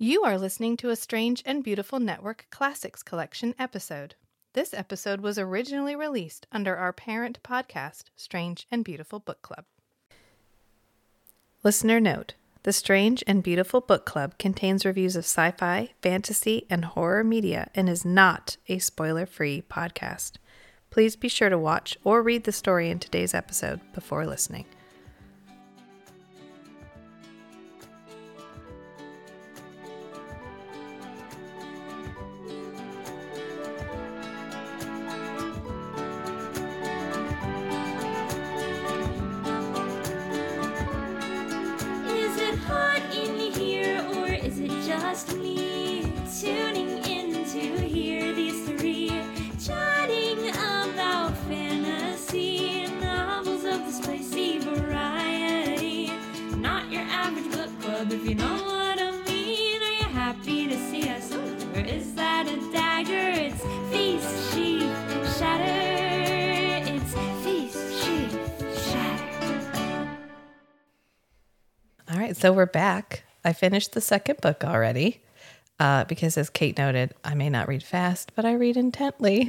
You are listening to a Strange and Beautiful Network Classics Collection episode. This episode was originally released under our parent podcast, Strange and Beautiful Book Club. Listener note, the Strange and Beautiful Book Club contains reviews of sci-fi, fantasy, and horror media and is not a spoiler-free podcast. Please be sure to watch or read the story in today's episode before listening. So we're back. I finished the second book already because, as Kate noted, I may not read fast, but I read intently.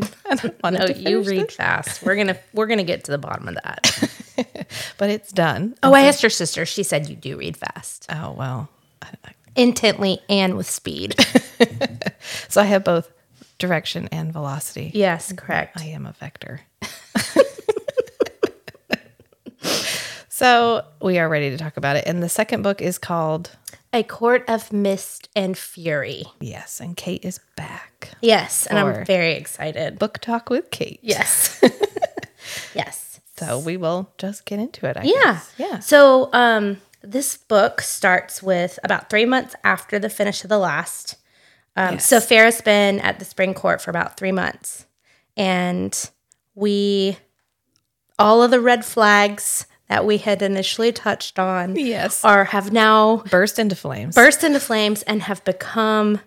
No, you read fast. We're gonna get to the bottom of that. But it's done. Oh, okay. I asked your sister. She said you do read fast. Oh well, intently and with speed. So I have both direction and velocity. Yes, correct. I am a vector. So we are ready to talk about it. And the second book is called A Court of Mist and Fury. Yes. And Kate is back. Yes. And I'm very excited. Book talk with Kate. Yes. Yes. So we will just get into it, I guess. Yeah. So this book starts with about 3 months after the finish of the last. Yes. So Feyre's been at the Spring Court for about 3 months. And all of the red flags that we had initially touched on, have now burst into flames and have become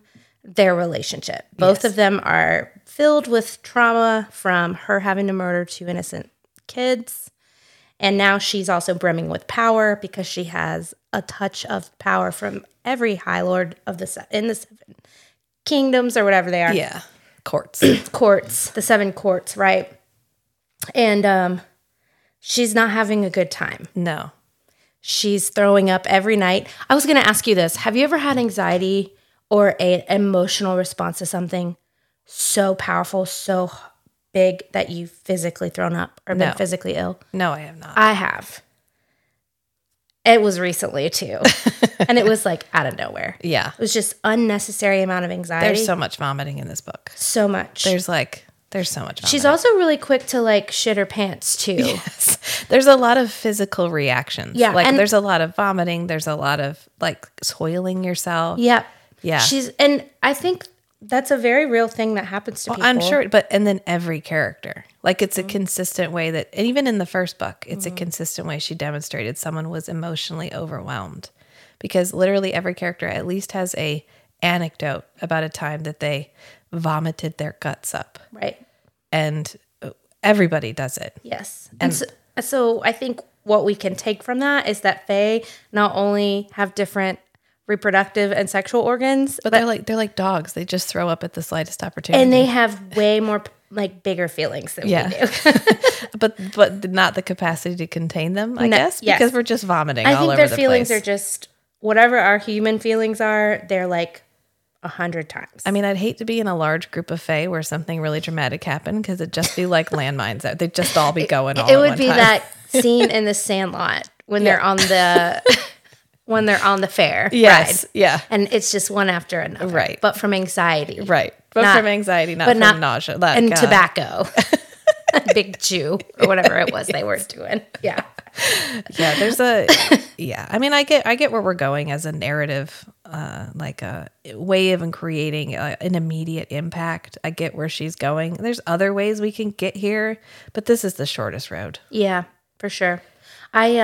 their relationship. Both of them are filled with trauma from her having to murder two innocent kids. And now she's also brimming with power because she has a touch of power from every High Lord in the Seven Kingdoms or whatever they are. Yeah. Courts. The Seven Courts, right? And, she's not having a good time. No. She's throwing up every night. I was going to ask you this. Have you ever had anxiety or an emotional response to something so powerful, so big that you've physically thrown up or been physically ill? No, I have not. I have. It was recently too. And it was like out of nowhere. Yeah. It was just unnecessary amount of anxiety. There's so much vomiting in this book. So much. There's so much. She's also really quick to like shit her pants too. Yes. There's a lot of physical reactions. Yeah. Like there's a lot of vomiting. There's a lot of like soiling yourself. Yep. Yeah. And I think that's a very real thing that happens to people. I'm sure. And then every character, like it's a consistent way that, and even in the first book, it's a consistent way she demonstrated someone was emotionally overwhelmed because literally every character at least has a anecdote about a time that they vomited their guts up. Right. And everybody does it. Yes. And so I think what we can take from that is that Faye not only have different reproductive and sexual organs, but they're like dogs. They just throw up at the slightest opportunity. And they have way more like bigger feelings than we do. but not the capacity to contain them, I guess, because we're just vomiting all over the place. I think their feelings are just whatever our human feelings are, they're like 100 times. I mean, I'd hate to be in a large group of Fae where something really dramatic happened because it'd just be like landmines. They'd just all be going all at one time. It would be that scene in the Sandlot when they're on the fair. Yes, ride. Yeah. And it's just one after another. Right. But from anxiety. Right. But not, from anxiety, not from nausea. Like, and tobacco. Big Jew or whatever it was they were doing. Yeah. Yeah, I mean, I get where we're going as a narrative, like a way of creating an immediate impact. I get where she's going. There's other ways we can get here, but this is the shortest road. Yeah, for sure. I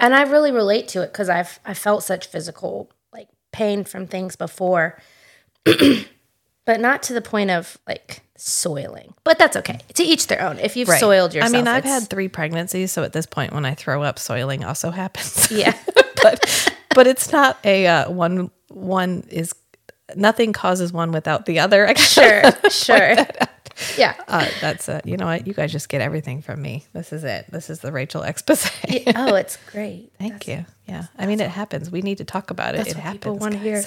really relate to it because I felt such physical like pain from things before, but not to the point of like soiling. But that's okay. To each their own. If you've soiled yourself. I mean, I've had 3 pregnancies, so at this point when I throw up, soiling also happens. Yeah. But it's not a one one is, nothing causes one without the other. I sure. Yeah. That's you know what? You guys just get everything from me. This is it. This is the Rachel expose. Oh, it's great. Thank you. Yeah. I mean, it happens. We need to talk about it. That's what people want to hear.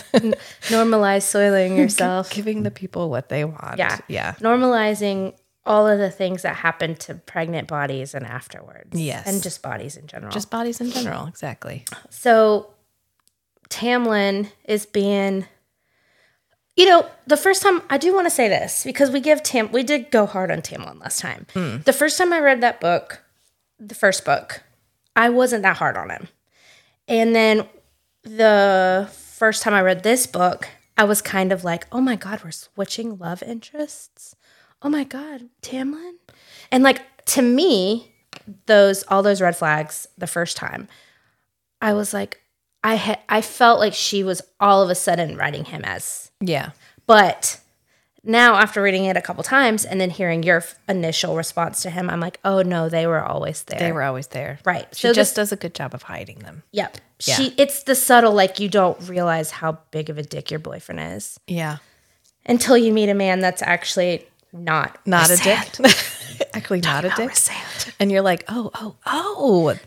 Normalize soiling yourself. Giving the people what they want. Yeah. Yeah. Normalizing all of the things that happen to pregnant bodies and afterwards. Yes. And just bodies in general. Just bodies in general. Exactly. So Tamlin is being... You know, the first time, I do want to say this, because we did go hard on Tamlin last time. Mm. The first time I read that book, the first book, I wasn't that hard on him. And then the first time I read this book, I was kind of like, oh my God, we're switching love interests? Oh my God, Tamlin? And like, to me, all those red flags the first time, I was like, I felt like she was all of a sudden writing him as. Yeah. But now after reading it a couple times and then hearing your initial response to him, I'm like, oh no, they were always there. They were always there. Right. She just does a good job of hiding them. Yep. Yeah. It's the subtle, like you don't realize how big of a dick your boyfriend is. Yeah. Until you meet a man that's actually not a dick. Actually not a dick. Rhysand. And you're like, oh.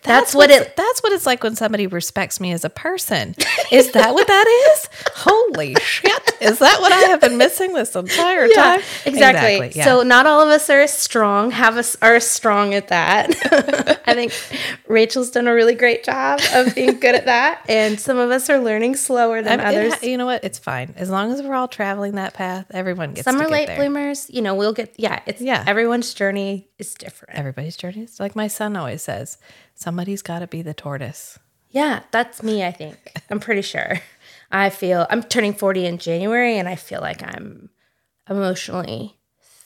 That's what it's like when somebody respects me as a person. Is that what that is? Holy shit. Is that what I have been missing this entire time? Exactly. Yeah. So not all of us are as strong, at that. I think Rachel's done a really great job of being good at that. And some of us are learning slower than others. You know what? It's fine. As long as we're all traveling that path, everyone gets to get there. Some are late bloomers. You know, we'll get, everyone's journey is different. Everybody's journey is like my son always says, somebody's got to be the tortoise. Yeah, that's me, I think. I'm pretty sure. I'm turning 40 in January and I feel like I'm emotionally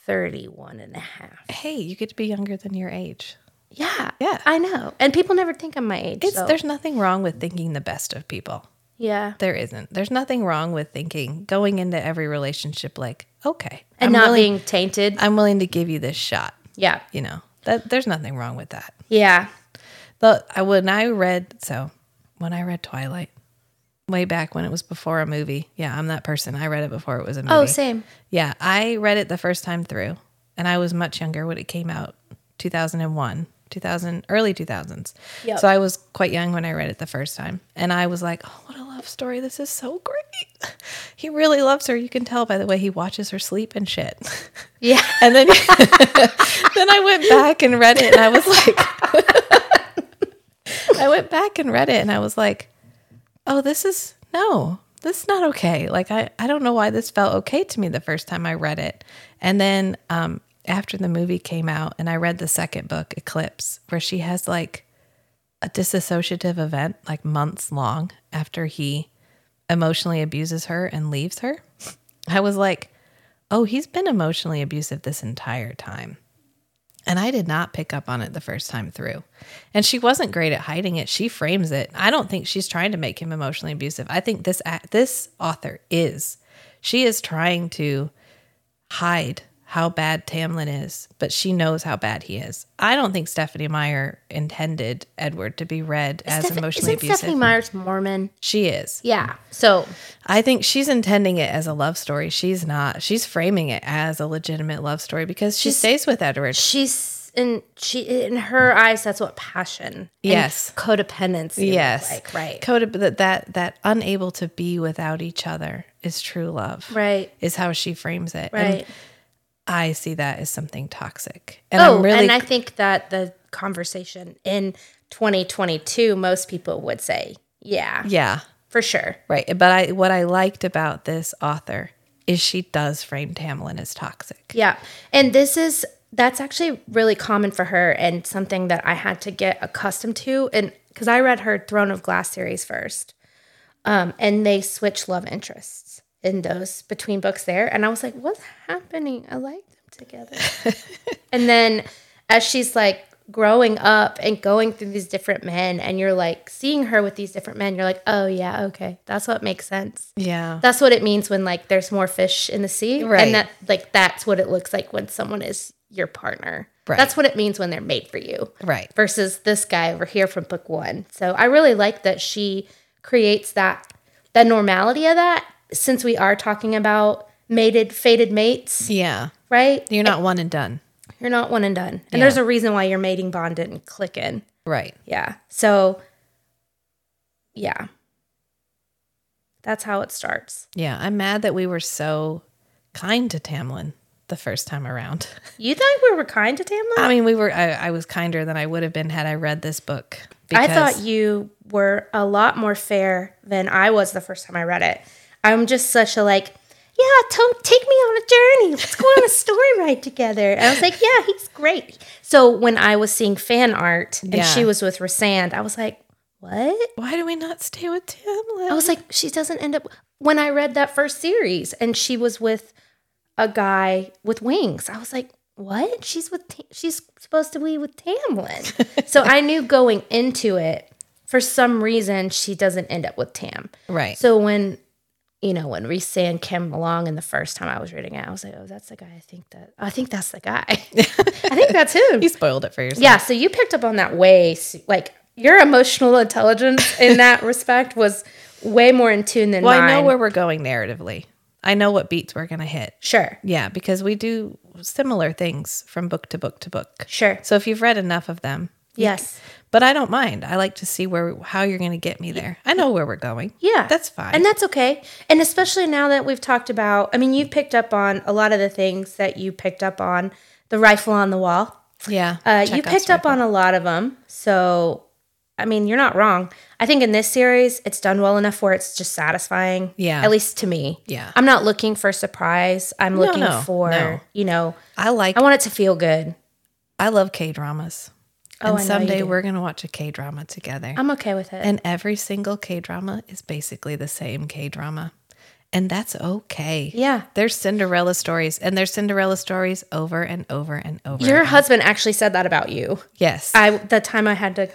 31 and a half. Hey, you get to be younger than your age. Yeah. I know. And people never think I'm my age. There's nothing wrong with thinking the best of people. Yeah. There isn't. There's nothing wrong with going into every relationship like, okay. And being tainted. I'm willing to give you this shot. Yeah. You know, there's nothing wrong with that. Yeah. When I read Twilight, way back when it was before a movie. Yeah, I'm that person. I read it before it was a movie. Oh, same. Yeah, I read it the first time through, and I was much younger when it came out, 2001, early 2000s. Yep. So I was quite young when I read it the first time, and I was like, oh, what a love story. This is so great. He really loves her. You can tell by the way he watches her sleep and shit. Yeah. And then I went back and read it, and I was like, oh, this is not okay. Like, I don't know why this felt okay to me the first time I read it. And then after the movie came out and I read the second book, Eclipse, where she has like a dissociative event, like months long after he emotionally abuses her and leaves her. I was like, oh, he's been emotionally abusive this entire time. And I did not pick up on it the first time through. And she wasn't great at hiding it. She frames it. I don't think she's trying to make him emotionally abusive. I think this author is. She is trying to hide how bad Tamlin is, but she knows how bad he is. I don't think Stephanie Meyer intended Edward to be read as emotionally abusive. Stephanie Meyer's Mormon. She is. Yeah. So I think she's intending it as a love story. She's not. She's framing it as a legitimate love story because she stays with Edward. In her eyes, that's what passion. Yes. And codependence. Yes. Like, right. That unable to be without each other is true love. Right. Is how she frames it. Right. And I see that as something toxic. And I think that the conversation in 2022, most people would say, yeah. Yeah. For sure. Right. But what I liked about this author is she does frame Tamlin as toxic. Yeah. And that's actually really common for her and something that I had to get accustomed to. And because I read her Throne of Glass series first, and they switch love interests in those between books there. And I was like, what's happening? I like them together. And then as she's like growing up and going through these different men and you're like seeing her with these different men, you're like, oh yeah, okay. That's what makes sense. Yeah. That's what it means when like there's more fish in the sea. Right. And that's what it looks like when someone is your partner. Right. That's what it means when they're made for you. Right. Versus this guy over here from book one. So I really like that she creates that the normality of that, since we are talking about fated mates. Yeah. Right? You're not one and done. You're not one and done. And there's a reason why your mating bond didn't click in. Right. Yeah. So, yeah. That's how it starts. Yeah. I'm mad that we were so kind to Tamlin the first time around. You think we were kind to Tamlin? I mean, we were. I was kinder than I would have been had I read this book. I thought you were a lot more fair than I was the first time I read it. I'm just such a take me on a journey. Let's go on a story ride together. And I was like, yeah, he's great. So when I was seeing fan art and she was with Rhysand, I was like, what? Why do we not stay with Tamlin? I was like, she doesn't end up... When I read that first series and she was with a guy with wings, I was like, what? She's supposed to be with Tamlin. So I knew going into it, for some reason, she doesn't end up with Tam. Right. So when Rhysand came along and the first time I was reading it, I was like, oh, that's the guy. I think that's the guy. I think that's him. You spoiled it for yourself. Yeah, so you picked up on that way. Like, your emotional intelligence in that respect was way more in tune than mine. Well, I know where we're going narratively. I know what beats we're going to hit. Sure. Yeah, because we do similar things from book to book to book. Sure. So if you've read enough of them. Yes. But I don't mind. I like to see how you're going to get me there. I know where we're going. Yeah. That's fine. And that's okay. And especially now that we've talked about, I mean, you picked up on a lot of the things that you picked up on. The rifle on the wall. Yeah. You picked up on a lot of them. So, I mean, you're not wrong. I think in this series, it's done well enough where it's just satisfying. Yeah. At least to me. Yeah. I'm not looking for a surprise. I'm looking for I want it to feel good. I love K-dramas. And someday we're going to watch a K-drama together. I'm okay with it. And every single K-drama is basically the same K-drama. And that's okay. Yeah. There's Cinderella stories. And there's Cinderella stories over and over and over. Your husband actually said that about you. Yes. The time I had to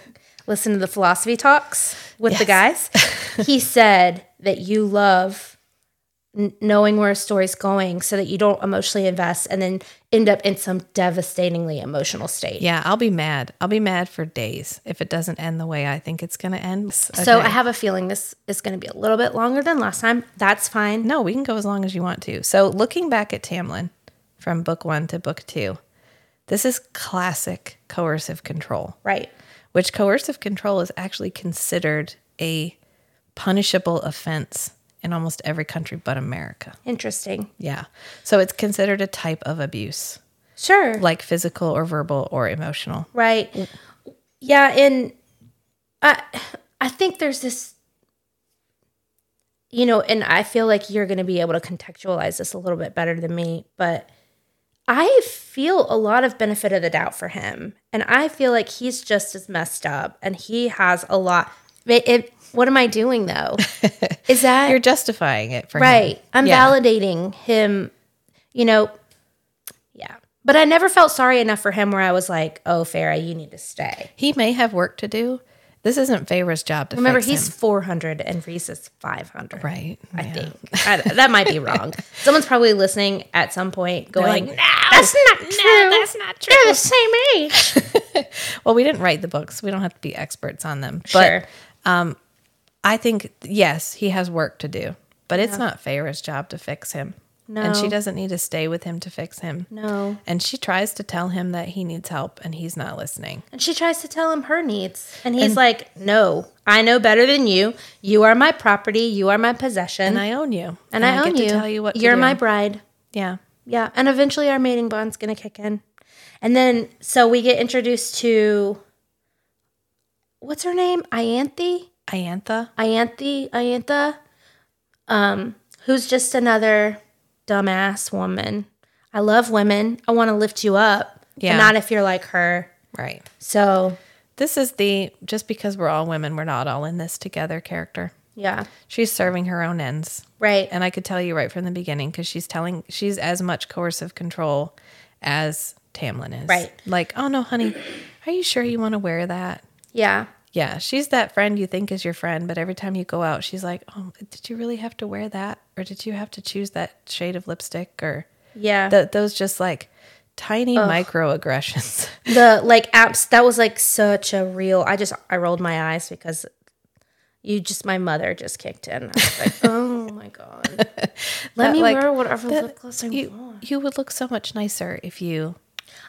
listen to the philosophy talks with the guys, he said that you love knowing where a story's going so that you don't emotionally invest and then end up in some devastatingly emotional state. Yeah, I'll be mad. I'll be mad for days if it doesn't end the way I think it's going to end. Okay. So I have a feeling this is going to be a little bit longer than last time. That's fine. No, we can go as long as you want to. So looking back at Tamlin from book one to book two, this is classic coercive control. Right. Which coercive control is actually considered a punishable offense in almost every country but America. Interesting. Yeah. So it's considered a type of abuse. Sure. Like physical or verbal or emotional. Right. Yeah, and I think there's this, and I feel like you're going to be able to contextualize this a little bit better than me, but I feel a lot of benefit of the doubt for him, and I feel like he's just as messed up, and he has a lot... what am I doing, though? Is that... You're justifying it for him. Right. I'm validating him, Yeah. But I never felt sorry enough for him where I was like, oh, Feyre, you need to stay. He may have work to do. This isn't Feyre's job to fix him. Remember, he's 400 and Rhys is 500. Right. I think. That might be wrong. Someone's probably listening at some point going, no, that's not true. No, that's not true. They're the same age. Well, we didn't write the books. We don't have to be experts on them. Sure. But I think, yes, he has work to do, but it's not Feyre's job to fix him. No. And she doesn't need to stay with him to fix him. No. And she tries to tell him that he needs help, and he's not listening. And she tries to tell him her needs. And he's like, no, I know better than you. You are my property. You are my possession. And I own you. And I own you. I get to tell you what to do. You're my bride. Yeah. Yeah. And eventually our mating bond's going to kick in. And then, so we get introduced to, what's her name? Ianthe. Who's just another dumbass woman. I love women. I want to lift you up. Yeah. But not if you're like her. Right. So this is the just because we're all women, we're not all in this together character. Yeah. She's serving her own ends. Right. And I could tell you right from the beginning because she's as much coercive control as Tamlin is. Right. Like, oh no, honey, are you sure you want to wear that? Yeah. Yeah, she's that friend you think is your friend, but every time you go out, she's like, oh, did you really have to wear that? Or did you have to choose that shade of lipstick? Or those just like tiny microaggressions. The like apps, that was like such a real, I rolled my eyes because my mother just kicked in. I was like, oh my God. Let me wear whatever lip gloss I want. You would look so much nicer if you.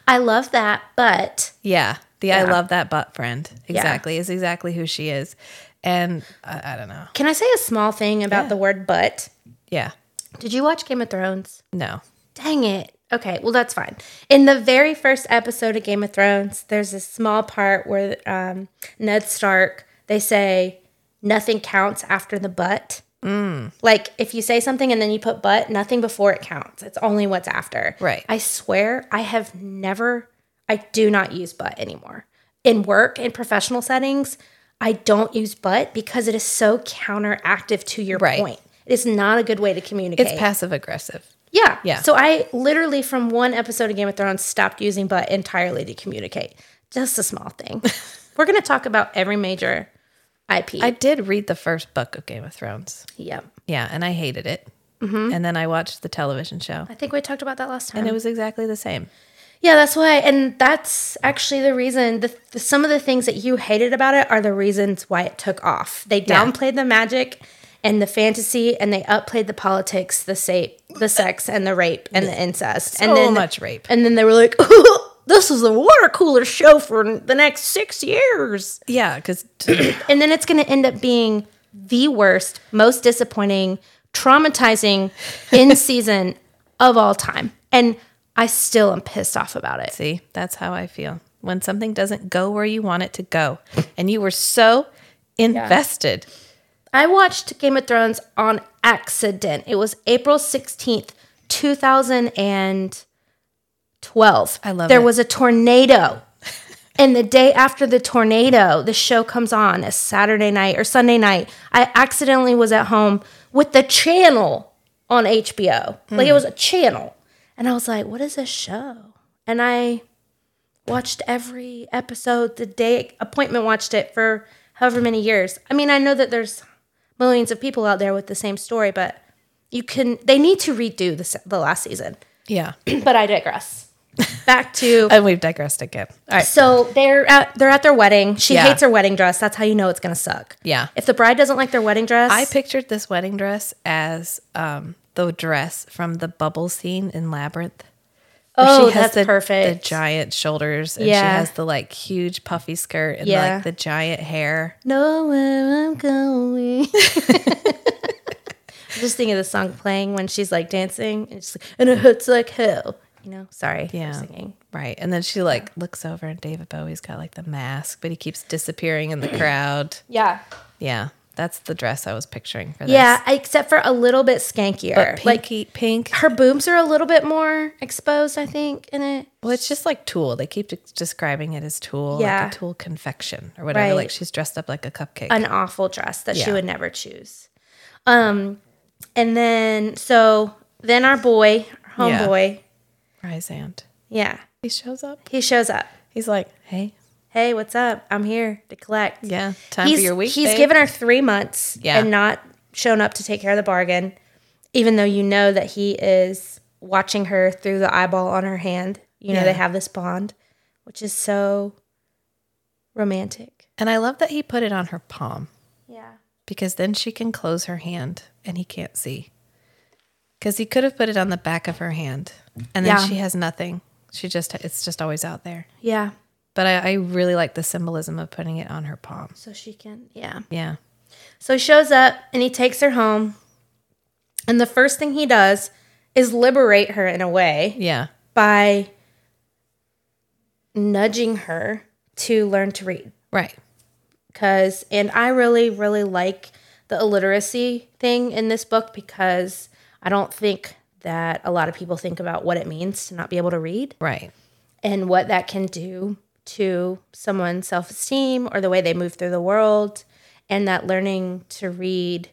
I love that, but. Yeah. I love that butt friend. Exactly. Yeah. Is exactly who she is. And I don't know. Can I say a small thing about the word butt? Yeah. Did you watch Game of Thrones? No. Dang it. Okay, well, that's fine. In the very first episode of Game of Thrones, there's a small part where Ned Stark, they say, nothing counts after the but. Mm. Like, if you say something and then you put but, nothing before it counts. It's only what's after. Right. I swear I do not use but anymore. In work, in professional settings, I don't use but because it is so counteractive to your point. It is not a good way to communicate. It's passive aggressive. Yeah. Yeah. So I literally from one episode of Game of Thrones stopped using but entirely to communicate. Just a small thing. We're going to talk about every major IP. I did read the first book of Game of Thrones. Yeah. Yeah. And I hated it. Mm-hmm. And then I watched the television show. I think we talked about that last time. And it was exactly the same. Yeah, that's why. And that's actually the reason. Some of the things that you hated about it are the reasons why it took off. They downplayed the magic and the fantasy, and they upplayed the politics, the sex, and the rape, and the incest. So much rape. And then they were like, oh, this is a water cooler show for the next 6 years. Yeah, because... And then it's going to end up being the worst, most disappointing, traumatizing in-season of all time. And I still am pissed off about it. See, that's how I feel. When something doesn't go where you want it to go. And you were so invested... Yeah. I watched Game of Thrones on accident. It was April 16th, 2012. I love it. There was a tornado. And the day after the tornado, the show comes on a Saturday night or Sunday night. I accidentally was at home with the channel on HBO. Like it was a channel. And I was like, what is this show? And I watched every episode the day appointment, watched it for however many years. I mean, I know that there's millions of people out there with the same story, but they need to redo the last season. Yeah. But I digress. Back to... And we've digressed again. All right. So they're at their wedding. She hates her wedding dress. That's how you know it's going to suck. Yeah. If the bride doesn't like their wedding dress... I pictured this wedding dress as the dress from the bubble scene in Labyrinth. Oh, she has that's perfect. The giant shoulders, and she has the like huge puffy skirt and the giant hair. Know where I'm going. I'm just thinking of the song playing when she's like dancing, and she's like, and it hurts like hell. You know, sorry, for singing. Right, and then she like looks over, and David Bowie's got like the mask, but he keeps disappearing in the crowd. Yeah. That's the dress I was picturing for this. Yeah, except for a little bit skankier. But pink. Her boobs are a little bit more exposed, I think, in it. Well, it's just like tulle. They keep describing it as tulle, like a tulle confection or whatever. Right. Like she's dressed up like a cupcake. An awful dress that she would never choose. And then, then our boy, homeboy. Rhysand. Yeah. He shows up. He's like, hey. Hey, what's up? I'm here to collect. Yeah, for your week. He's given her 3 months and not shown up to take care of the bargain, even though you know that he is watching her through the eyeball on her hand. You know, they have this bond, which is so romantic. And I love that he put it on her palm. Yeah. Because then she can close her hand and he can't see. Because he could have put it on the back of her hand and then she has nothing. It's just always out there. Yeah. But I really like the symbolism of putting it on her palm. So she can, Yeah. So he shows up and he takes her home. And the first thing he does is liberate her in a way. Yeah. By nudging her to learn to read. Right. And I really, really like the illiteracy thing in this book because I don't think that a lot of people think about what it means to not be able to read. Right. And what that can do to someone's self-esteem or the way they move through the world, and that learning to read,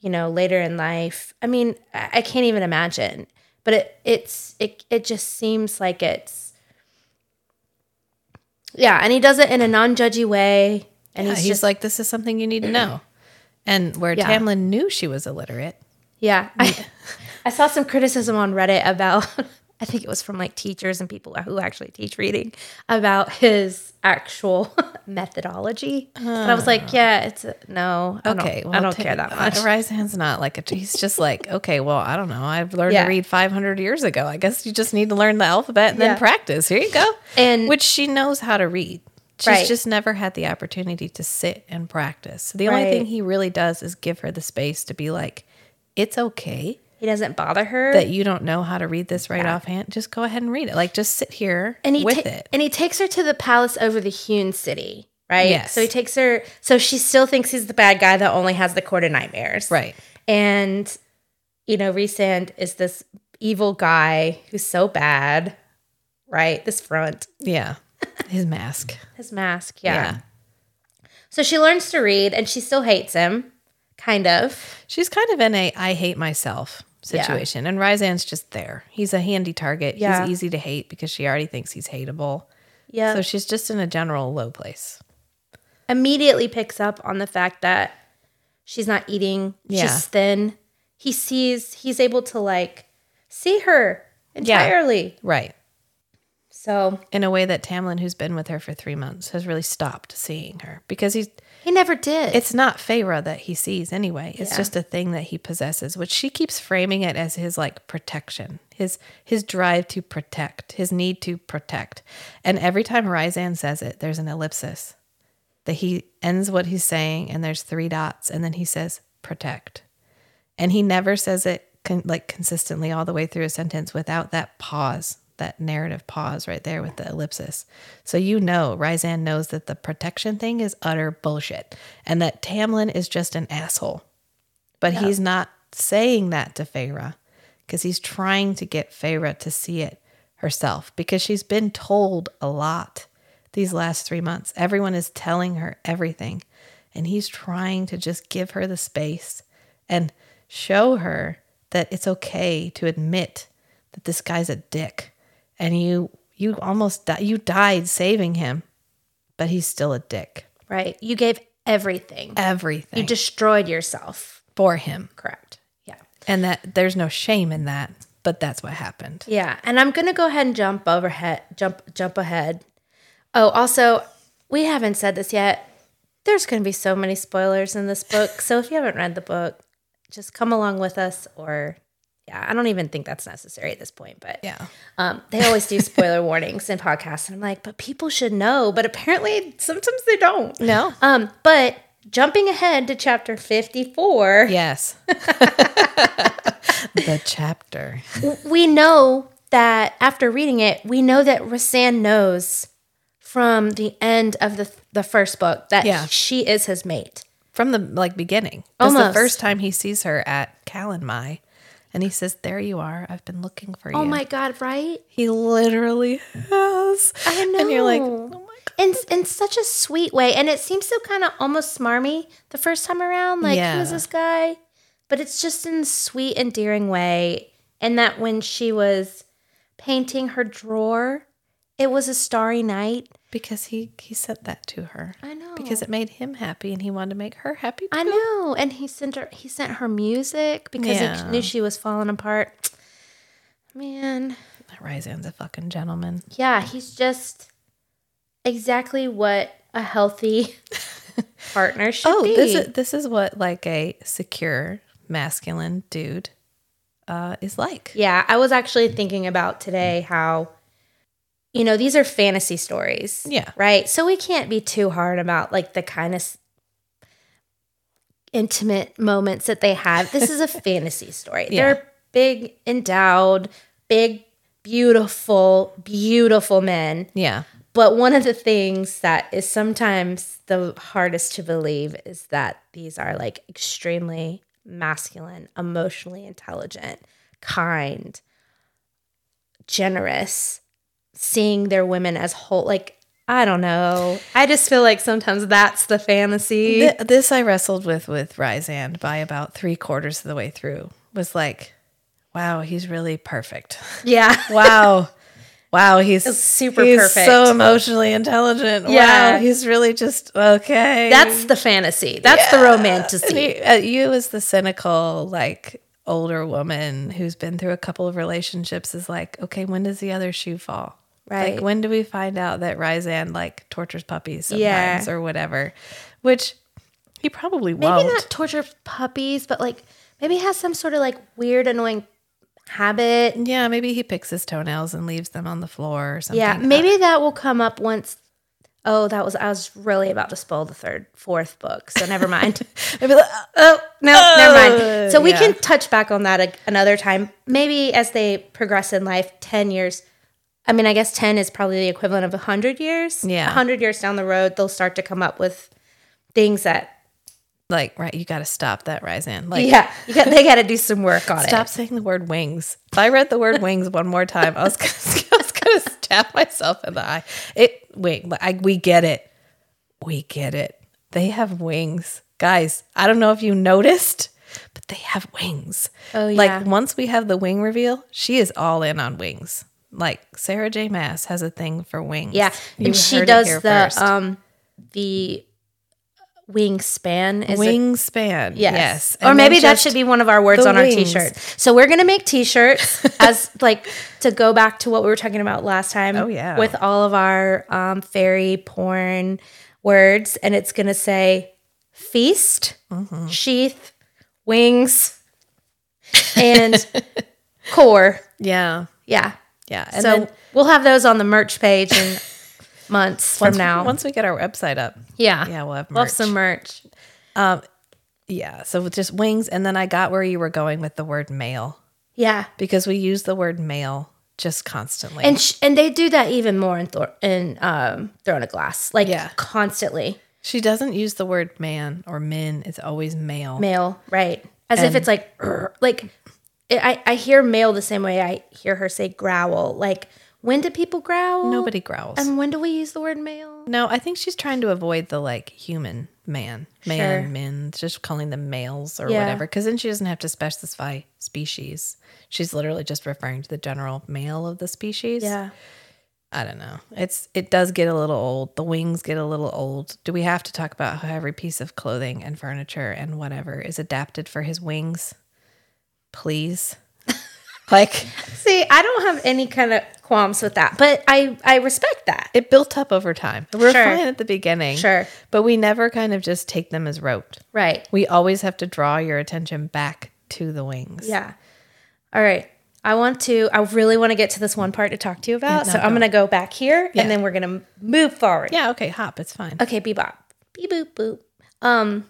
you know, later in life. I mean, I can't even imagine, but it just seems like it's, and he does it in a non-judgy way. And he's just like, this is something you need to know. And where Tamlin knew she was illiterate. Yeah. I saw some criticism on Reddit about I think it was from like teachers and people who actually teach reading about his actual methodology. But I was like, yeah, it's a, no. Okay. I don't care that much. Rhysand's not like a, he's just like, okay, well, I don't know. I've learned to read 500 years ago. I guess you just need to learn the alphabet and then practice. Here you go. And which she knows how to read. She's just never had the opportunity to sit and practice. So the only thing he really does is give her the space to be like, it's okay. He doesn't bother her. That you don't know how to read this offhand. Just go ahead and read it. Like, just sit here with it. And he takes her to the palace over the Hewn City, right? Yes. So he takes her. So she still thinks he's the bad guy that only has the Court of Nightmares. Right. And, you know, Rhysand is this evil guy who's so bad, right? This front. Yeah. His mask. His mask, yeah. So she learns to read, and she still hates him. Kind of. She's kind of in a I hate myself situation. Yeah. And Rhysand's just there. He's a handy target. Yeah. He's easy to hate because she already thinks he's hateable. Yeah. So she's just in a general low place. Immediately picks up on the fact that she's not eating. Yeah. She's thin. He sees, he's able to like see her entirely. Yeah. Right. So in a way that Tamlin, who's been with her for 3 months, has really stopped seeing her because he never did. It's not Feyre that he sees anyway. It's just a thing that he possesses, which she keeps framing it as his like protection, his drive to protect, his need to protect. And every time Rhysand says it, there's an ellipsis that he ends what he's saying, and there's 3 dots, and then he says protect, and he never says it consistently all the way through a sentence without that pause. That narrative pause right there with the ellipsis. So you know, Rhysand knows that the protection thing is utter bullshit and that Tamlin is just an asshole. But he's not saying that to Feyre because he's trying to get Feyre to see it herself because she's been told a lot these last 3 months. Everyone is telling her everything. And he's trying to just give her the space and show her that it's okay to admit that this guy's a dick. And you almost died saving him, but he's still a dick. Right. You gave everything. Everything. You destroyed yourself. For him. Correct. Yeah. And that there's no shame in that, but that's what happened. Yeah. And I'm going to go ahead and jump ahead. Oh, also, we haven't said this yet. There's going to be so many spoilers in this book. So if you haven't read the book, just come along with us or... Yeah, I don't even think that's necessary at this point, but they always do spoiler warnings in podcasts, and I'm like, but people should know, but apparently sometimes they don't. No. But jumping ahead to chapter 54. Yes. The chapter. We know that after reading it, we know that Rhysand knows from the end of the first book that she is his mate. From the beginning. Almost. The first time he sees her at Calanmai. And he says, there you are. I've been looking for you. Oh, my God, right? He literally has. I know. And you're like, oh, my God. In such a sweet way. And it seems so kind of almost smarmy the first time around. Like, who is this guy? But it's just in a sweet, endearing way. And that when she was painting her drawer, it was a starry night. Because he said that to her. I know. Because it made him happy and he wanted to make her happy too. I know. And he sent her music because he knew she was falling apart. Man. Rhysand's a fucking gentleman. Yeah, he's just exactly what a healthy partner should be. Oh, this is what like a secure, masculine dude is like. Yeah, I was actually thinking about today how... You know, these are fantasy stories. Yeah. Right? So we can't be too hard about, like, the kind of intimate moments that they have. This is a fantasy story. Yeah. They're big, endowed, big, beautiful, beautiful men. Yeah. But one of the things that is sometimes the hardest to believe is that these are, like, extremely masculine, emotionally intelligent, kind, generous seeing their women as whole, like, I don't know. I just feel like sometimes that's the fantasy. This I wrestled with Rhysand by about 3/4 of the way through. Was like, wow, he's really perfect. Yeah. Wow, he's perfect. So emotionally intelligent. Yeah. Wow, he's really just, okay. That's the fantasy. That's the romanticism. You as the cynical, like, older woman who's been through a couple of relationships is like, okay, when does the other shoe fall? Right. Like, when do we find out that Rhysand like tortures puppies sometimes or whatever? Which he probably won't. Maybe not torture puppies, but like maybe has some sort of like weird, annoying habit. Yeah, maybe he picks his toenails and leaves them on the floor or something. Yeah, maybe that will come up once. Oh, I was really about to spoil the fourth book, so never mind. Maybe never mind. So we can touch back on that another time. Maybe as they progress in life, 10 years. I mean, I guess 10 is probably the equivalent of 100 years. Yeah. 100 years down the road, they'll start to come up with things that... Like, right, you got to stop that, Rhysand. Like, yeah, they got to do some work on it. Stop saying the word wings. If I read the word wings one more time, I was going to stab myself in the eye. We get it. We get it. They have wings. Guys, I don't know if you noticed, but they have wings. Oh, yeah. Like, once we have the wing reveal, she is all in on wings. Like, Sarah J. Maas has a thing for wings. Yeah, and she does the... Wingspan. Yes. Or maybe that should be one of our words on our t-shirt. So we're going to make t-shirts as like to go back to what we were talking about last time. Oh, yeah. With all of our fairy porn words. And it's going to say feast, sheath, wings, and core. Yeah. Yeah. Yeah. And so we'll have those on the merch page and Once we get our website up. Yeah. Yeah, we'll have merch. We'll have some merch. Yeah, so with just wings. And then I got where you were going with the word male. Yeah. Because we use the word male just constantly. And and they do that even more in Throne of Glass. Like, constantly. She doesn't use the word man or men. It's always male. Male, right. As if it's like... I hear male the same way I hear her say growl. Like... When do people growl? Nobody growls. And when do we use the word male? No, I think she's trying to avoid the like human men, just calling them males or whatever. Because then she doesn't have to specify species. She's literally just referring to the general male of the species. Yeah. I don't know. It does get a little old. The wings get a little old. Do we have to talk about how every piece of clothing and furniture and whatever is adapted for his wings? Please. Like, see, I don't have any kind of qualms with that, but I respect that. It built up over time. We're fine at the beginning. Sure. But we never kind of just take them as rote. Right. We always have to draw your attention back to the wings. Yeah. All right. I really want to get to this one part to talk to you about. I'm going to go back here and then we're going to move forward. Yeah. Okay. Hop. It's fine. Okay. Bebop. Beep boop boop.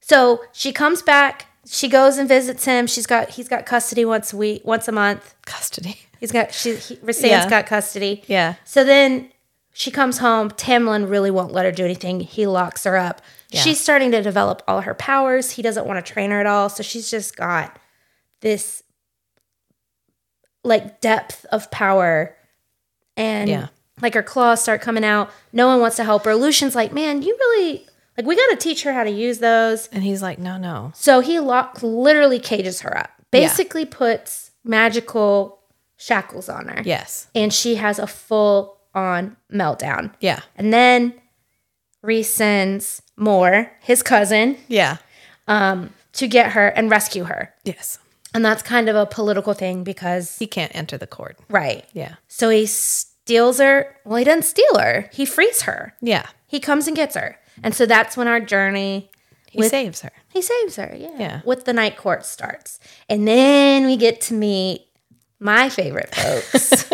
So she comes back. She goes and visits him. He's got custody once a month. Custody. Rhysand's got custody. Yeah. So then she comes home. Tamlin really won't let her do anything. He locks her up. Yeah. She's starting to develop all her powers. He doesn't want to train her at all. So she's just got this like depth of power, and like her claws start coming out. No one wants to help her. Lucian's like, man, you really. Like, we got to teach her how to use those. And he's like, no. So he literally cages her up. Basically puts magical shackles on her. Yes. And she has a full-on meltdown. Yeah. And then Rhysand Moore, his cousin, to get her and rescue her. Yes. And that's kind of a political thing because... He can't enter the court. Right. Yeah. So he steals her. Well, he doesn't steal her. He frees her. Yeah. He comes and gets her. And so that's when our journey... He saves her, yeah. With the night court starts. And then we get to meet my favorite folks.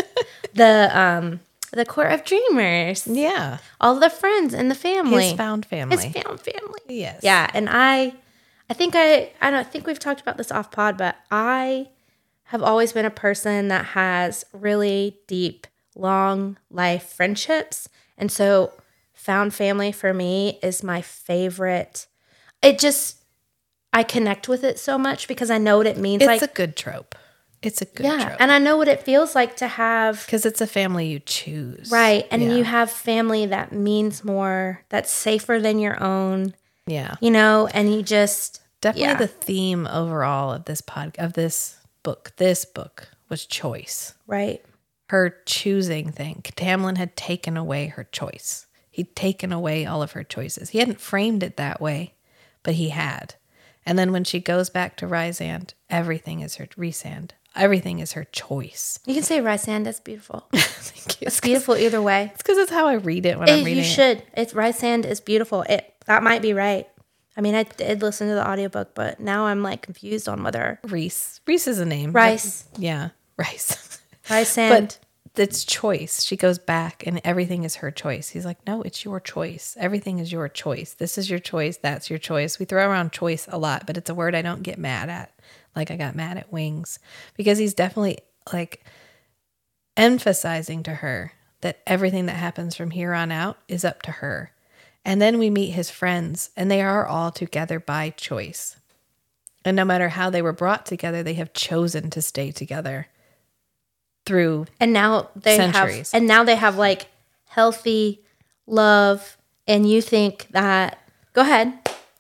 The Court of Dreamers. Yeah. All the friends and the family. His found family. Yes. Yeah, and I think we've talked about this off pod, but I have always been a person that has really deep, long life friendships. And so... Found family for me is my favorite. I connect with it so much because I know what it means. It's a good trope. Yeah, and I know what it feels like to have. Because it's a family you choose. Right, and you have family that means more, that's safer than your own. Yeah. You know, and you just. Definitely the theme overall of this book was choice. Right. Her choosing thing. Tamlin had taken away her choice. He'd taken away all of her choices. He hadn't framed it that way, but he had. And then when she goes back to Rhysand, everything is her Rhysand. Everything is her choice. You can say Rhysand. That's beautiful. Thank you. It's beautiful either way. It's because it's how I read it when I'm reading it. You should. It's Rhysand is beautiful. That might be right. I mean, I did listen to the audiobook, but now I'm like confused on whether Rhys is a name. Rice. Yeah, Rice. Rhysand. But it's choice. She goes back, and everything is her choice. He's like, no, it's your choice. Everything is your choice. This is your choice. That's your choice. We throw around choice a lot, but it's a word I don't get mad at. Like I got mad at wings, because he's definitely like emphasizing to her that everything that happens from here on out is up to her. And then we meet his friends, and they are all together by choice. And no matter how they were brought together, they have chosen to stay together through centuries. And now they have like healthy love. And you think that, go ahead.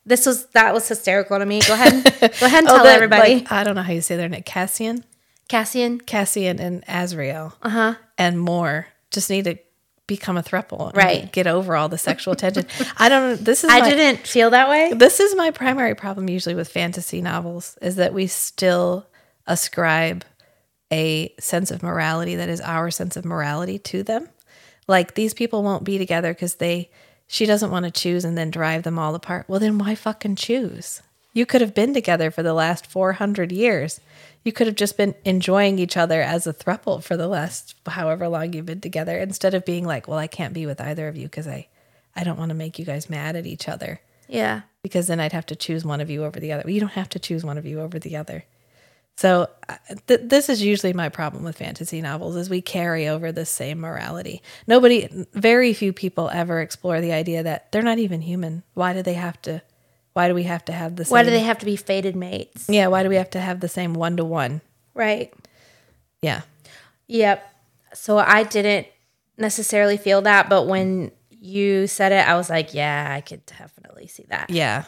That was hysterical to me. Go ahead and tell everybody. Like, I don't know how you say their name. Cassian and Azriel. Uh-huh. And more just need to become a throuple. Right. Get over all the sexual tension. I didn't feel that way. This is my primary problem usually with fantasy novels, is that we still ascribe a sense of morality that is our sense of morality to them. Like, these people won't be together because she doesn't want to choose and then drive them all apart. Well, then why fucking choose? You could have been together for the last 400 years. You could have just been enjoying each other as a throuple for the last however long you've been together, instead of being like, well, I can't be with either of you because I don't want to make you guys mad at each other. Yeah. Because then I'd have to choose one of you over the other. Well, you don't have to choose one of you over the other. So this is usually my problem with fantasy novels, is we carry over the same morality. Very few people ever explore the idea that they're not even human. Why do we have to have the same? Why do they have to be fated mates? Yeah. Why do we have to have the same 1-to-1? Right. Yeah. Yep. So I didn't necessarily feel that, but when you said it, I was like, yeah, I could definitely see that. Yeah.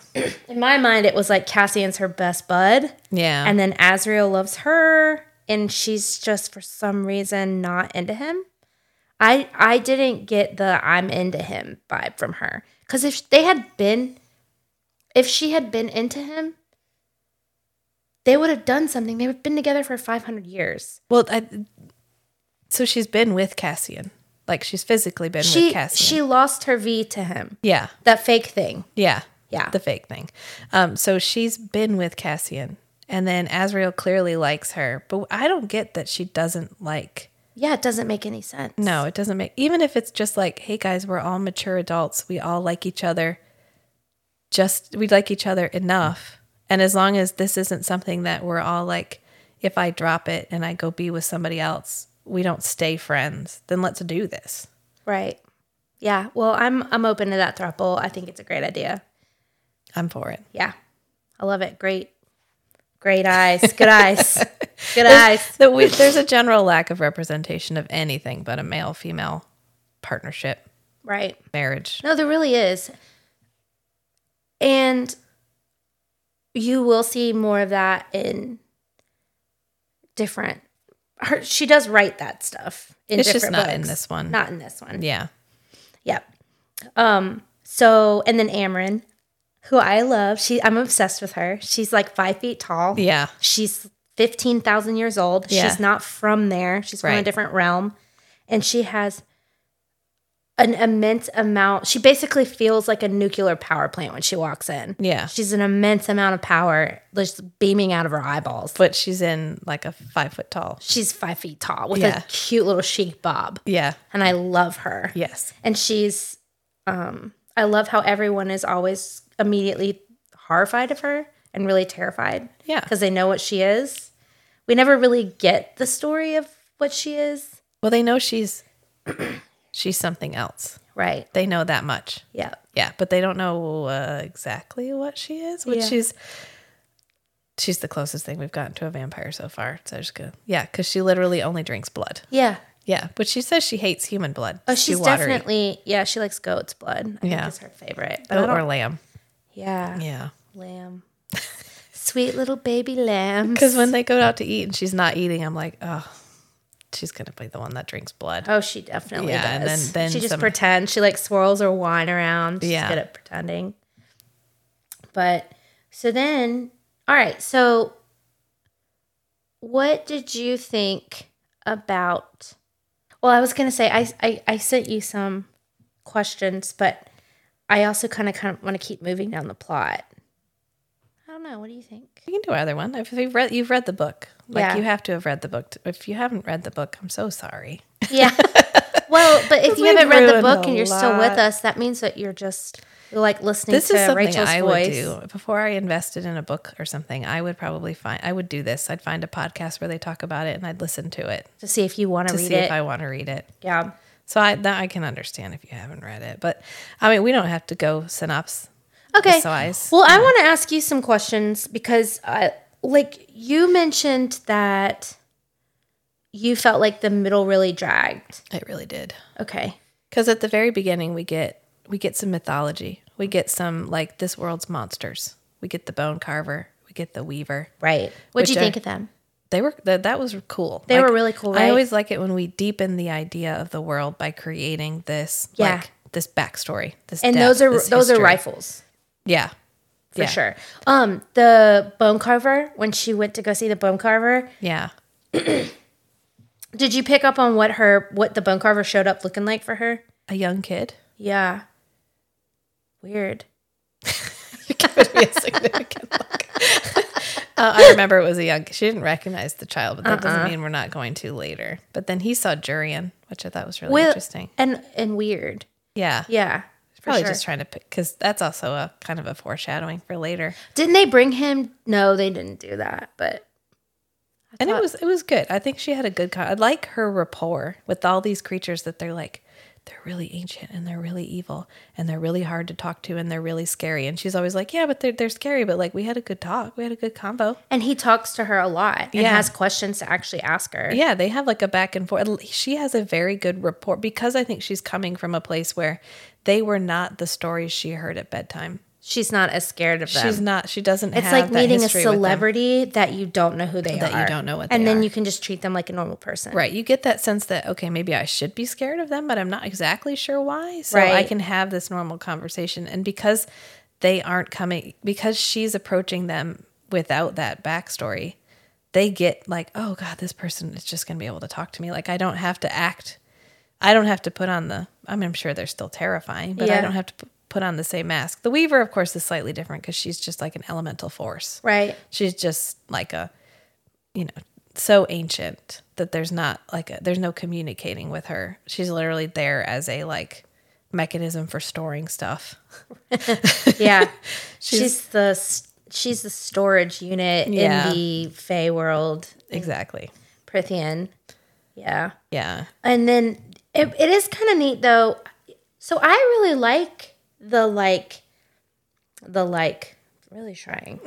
In my mind, it was like Cassian's her best bud. Yeah. And then Azriel loves her, and she's just for some reason not into him. I didn't get the I'm into him vibe from her. Because if she had been into him, they would have done something. They would have been together for 500 years. Well, so she's been with Cassian. Like, she's physically been with Cassian. She lost her V to him. Yeah. That fake thing. Yeah. Yeah. The fake thing. So she's been with Cassian. And then Azriel clearly likes her. But I don't get that she doesn't like. Yeah, it doesn't make any sense. No, it doesn't make. Even if it's just like, hey, guys, we're all mature adults. We all like each other. We like each other enough. And as long as this isn't something that we're all like, if I drop it and I go be with somebody else, we don't stay friends, then let's do this. Right. Yeah. Well, I'm open to that throuple. I think it's a great idea. I'm for it. Yeah. I love it. Great. Great eyes. Good eyes. Good eyes. There's a general lack of representation of anything but a male-female partnership. Right. Marriage. No, there really is. And you will see more of that in different... she does write that stuff in different books. It's just not in this one. Not in this one. Yeah. Yep. So, and then Amren, who I love. I'm obsessed with her. She's like 5 feet tall. Yeah. She's 15,000 years old. Yeah. She's not from there. She's from a different realm. And she has an immense amount. She basically feels like a nuclear power plant when she walks in. Yeah. She's an immense amount of power just beaming out of her eyeballs. But she's in like a 5 foot tall. She's 5 feet tall with a cute little chic bob. Yeah. And I love her. Yes. And she's, I love how everyone is always immediately horrified of her and really terrified. Yeah. Because they know what she is. We never really get the story of what she is. Well, they know she's something else. Right. They know that much. Yeah. Yeah. But they don't know exactly what she is, which she's the closest thing we've gotten to a vampire so far. So I just go, yeah, because she literally only drinks blood. Yeah. Yeah. But she says she hates human blood. Oh, she's definitely, yeah, she likes goat's blood. I think it's her favorite. Goat or lamb. Yeah. Yeah. Lamb. Sweet little baby lambs. Because when they go out to eat and she's not eating, I'm like, oh. She's going to be the one that drinks blood. Oh, she definitely does. And then she just pretends. She, like, swirls her wine around. She's good at pretending. But So then, all right, so what did you think about... Well, I was going to say, I sent you some questions, but I also kind of want to keep moving down the plot. I don't know. What do you think? You can do either one. If you've read the book. Like, yeah. You have to have read the book. If you haven't read the book, I'm so sorry. Yeah. Well, but if you haven't read the book and you're still with us, that means that you're just... Like listening to Rachel's voice. This is something I would do. Before I invested in a book or something, I would probably do this. I'd find a podcast where they talk about it and I'd listen to it. To see if you want to read it. To see if I want to read it. Yeah. So I can understand if you haven't read it. But, I mean, we don't have to go synopsis. Okay. Well, I want to ask you some questions because, like, you mentioned that you felt like the middle really dragged. It really did. Okay. Because at the very beginning, we get some mythology. We get some, like, this world's monsters. We get the bone carver. We get the weaver. Right. What did you think of them? They were, that was cool. They were really cool, right? I always like it when we deepen the idea of the world by creating this, like, this backstory. This and depth, those are rifles. Yeah. For sure. The bone carver, when she went to go see the bone carver. Yeah. Did you pick up on what the bone carver showed up looking like for her? A young kid. Yeah. Weird. You're giving me a significant look. I remember it was a young... She didn't recognize the child, but that doesn't mean we're not going to later. But then he saw Jurian, which I thought was really interesting. And weird. Yeah. Yeah. Probably just trying to pick... Because that's also a kind of a foreshadowing for later. Didn't they bring him... No, they didn't do that, but... It was good. I think she had a good... I like her rapport with all these creatures that they're like... They're really ancient and they're really evil and they're really hard to talk to and they're really scary. And she's always like, yeah, but they're scary. But like, we had a good talk. We had a good combo. And he talks to her a lot and has questions to actually ask her. Yeah. They have like a back and forth. She has a very good rapport because I think she's coming from a place where they were not the stories she heard at bedtime. She's not as scared of them. She's not. She doesn't have that history with them. It's like meeting a celebrity that you don't know who they are. That you don't know what they are. And then you can just treat them like a normal person. Right. You get that sense that, okay, maybe I should be scared of them, but I'm not exactly sure why. So I can have this normal conversation. And because they aren't coming, because she's approaching them without that backstory, they get like, oh, God, this person is just going to be able to talk to me. Like, I don't have to act. I don't have to put on the, I mean, I'm sure they're still terrifying, but I don't have to put on the same mask. The Weaver, of course, is slightly different because she's just like an elemental force. Right. She's just like a, you know, so ancient that there's not like, there's no communicating with her. She's literally there as a like mechanism for storing stuff. Yeah. she's the storage unit in the Fey world. Exactly. Prithian. Yeah. Yeah. And then it is kind of neat though. So I really like really trying.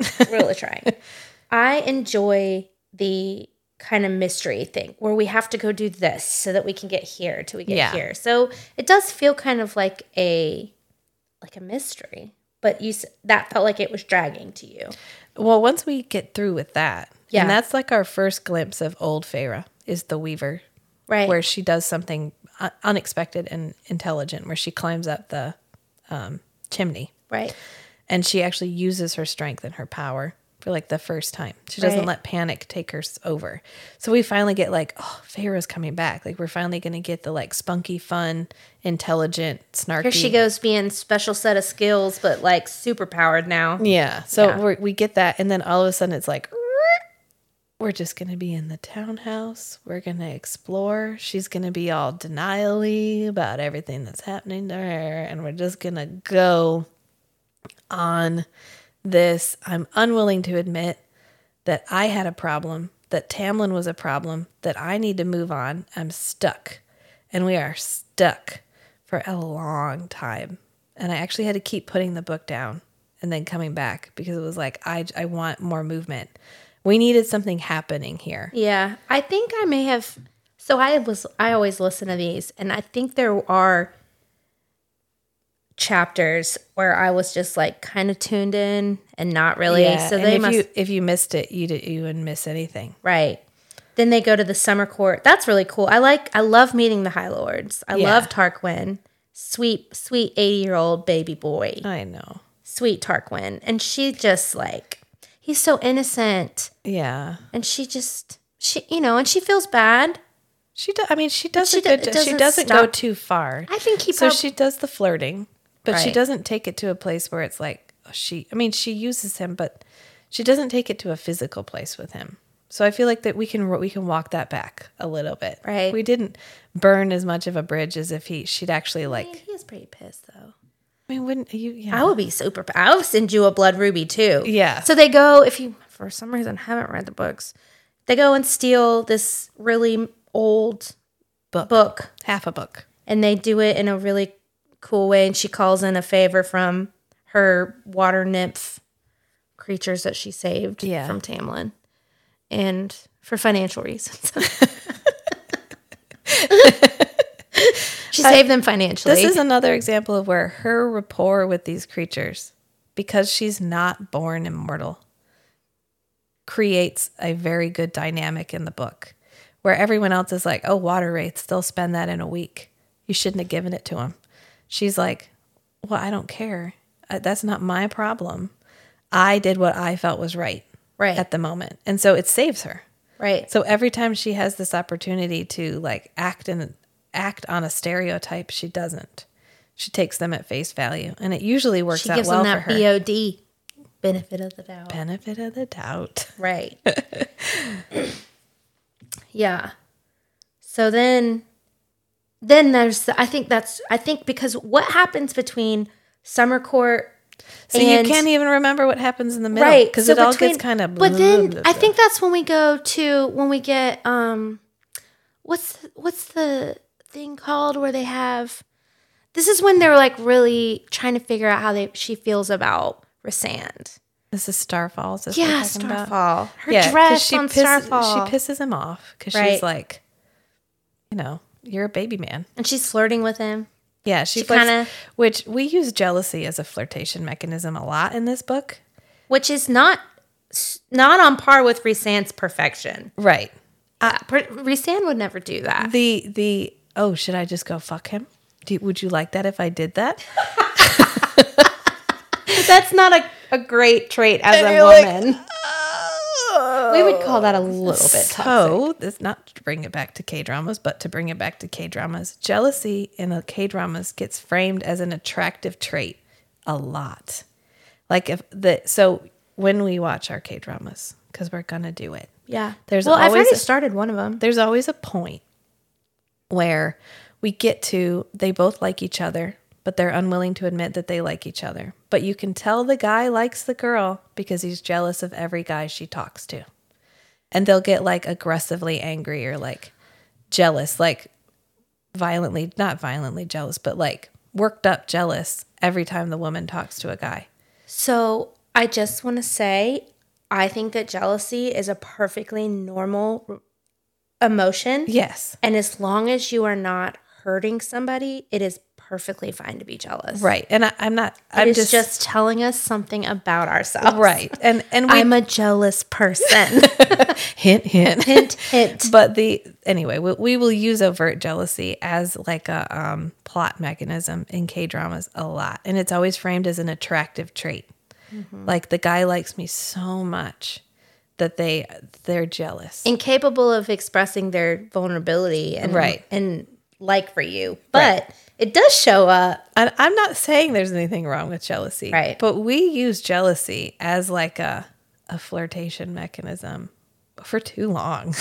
I enjoy the kind of mystery thing where we have to go do this so that we can get here till we get here. So it does feel kind of like a mystery, but that felt like it was dragging to you. Well, once we get through with that, and that's like our first glimpse of old Feyre is the Weaver, right? Where she does something unexpected and intelligent, where she climbs up the chimney, right? And she actually uses her strength and her power for like the first time. She doesn't let panic take her over. So we finally get like, oh, Feyre's coming back. Like we're finally going to get the like spunky, fun, intelligent, snarky. Here she goes being special set of skills, but like super powered now. Yeah. So we get that, and then all of a sudden it's like, we're just going to be in the townhouse. We're going to explore. She's going to be all denial-y about everything that's happening to her. And we're just going to go on this. I'm unwilling to admit that I had a problem, that Tamlin was a problem, that I need to move on. I'm stuck. And we are stuck for a long time. And I actually had to keep putting the book down and then coming back because it was like, I want more movement. We needed something happening here. Yeah. I think I may have... So I always listen to these, and I think there are chapters where I was just like kind of tuned in and not really. Yeah. So they must... If you missed it, you wouldn't miss anything. Right. Then they go to the Summer Court. That's really cool. I love meeting the High Lords. I love Tarquin. Sweet, sweet 80-year-old baby boy. I know. sweet Tarquin. And she just like, he's so innocent. Yeah. And she just, she, you know, and she feels bad. She doesn't go too far. I think he probably... So she does the flirting, but right. She doesn't take it to a place where it's like, she uses him, but she doesn't take it to a physical place with him. So I feel like that we can walk that back a little bit. Right. We didn't burn as much of a bridge as if she'd actually like... I mean, he is pretty pissed though. I mean, wouldn't you? Yeah. I would be super... I would send you a blood ruby too. Yeah. So they go, if you, for some reason, haven't read the books, they go and steal this really old book. Half a book. And they do it in a really cool way. And she calls in a favor from her water nymph creatures that she saved from Tamlin. And for financial reasons. She saved them financially. This is another example of where her rapport with these creatures, because she's not born immortal, creates a very good dynamic in the book where everyone else is like, oh, water wraiths, they'll spend that in a week. You shouldn't have given it to them. She's like, well, I don't care. That's not my problem. I did what I felt was right. Right. At the moment. And so it saves her. Right. So every time she has this opportunity to like act on a stereotype, she doesn't. She takes them at face value. And it usually works out well for her. She gives them that BOD. Benefit of the doubt. Benefit of the doubt. Right. Yeah. So then there's I think because what happens between Summer Court. So and, you can't even remember what happens in the middle, right? Because so it all gets kind of. But then I think that's when we go to when we get what's the thing called where they have. This is when they're like really trying to figure out how she feels about Rhysand. This is Starfall. Is yeah, Starfall. About? Her dress on Starfall. She pisses him off because she's like, you know, you're a baby man, and she's flirting with him. Yeah, she kind of, which we use jealousy as a flirtation mechanism a lot in this book, which is not on par with Rhysand's perfection, right? Rhysand would never do that. The oh, should I just go fuck him? Would you like that if I did that? That's not a great trait as a woman. Like, we would call that a little bit toxic. So, it's not to bring it back to K-dramas, but to bring it back to K-dramas, jealousy in a K-dramas gets framed as an attractive trait a lot. Like so when we watch our K-dramas, because we're gonna do it. Yeah. I've already started one of them. There's always a point where we get to they both like each other, but they're unwilling to admit that they like each other. But you can tell the guy likes the girl because he's jealous of every guy she talks to. And they'll get like aggressively angry or like jealous, like not violently jealous, but like worked up jealous every time the woman talks to a guy. So I just want to say, I think that jealousy is a perfectly normal emotion. Yes. And as long as you are not hurting somebody, it is perfectly fine to be jealous. Right. And I'm just telling us something about ourselves. Right. And I'm a jealous person. Hint, hint. Hint, hint. But we will use overt jealousy as like a plot mechanism in K-dramas a lot. And it's always framed as an attractive trait. Mm-hmm. Like the guy likes me so much that they're jealous. Incapable of expressing their vulnerability and right. and like for you. But right. It does show up. I'm not saying there's anything wrong with jealousy. Right. But we use jealousy as like a flirtation mechanism for too long.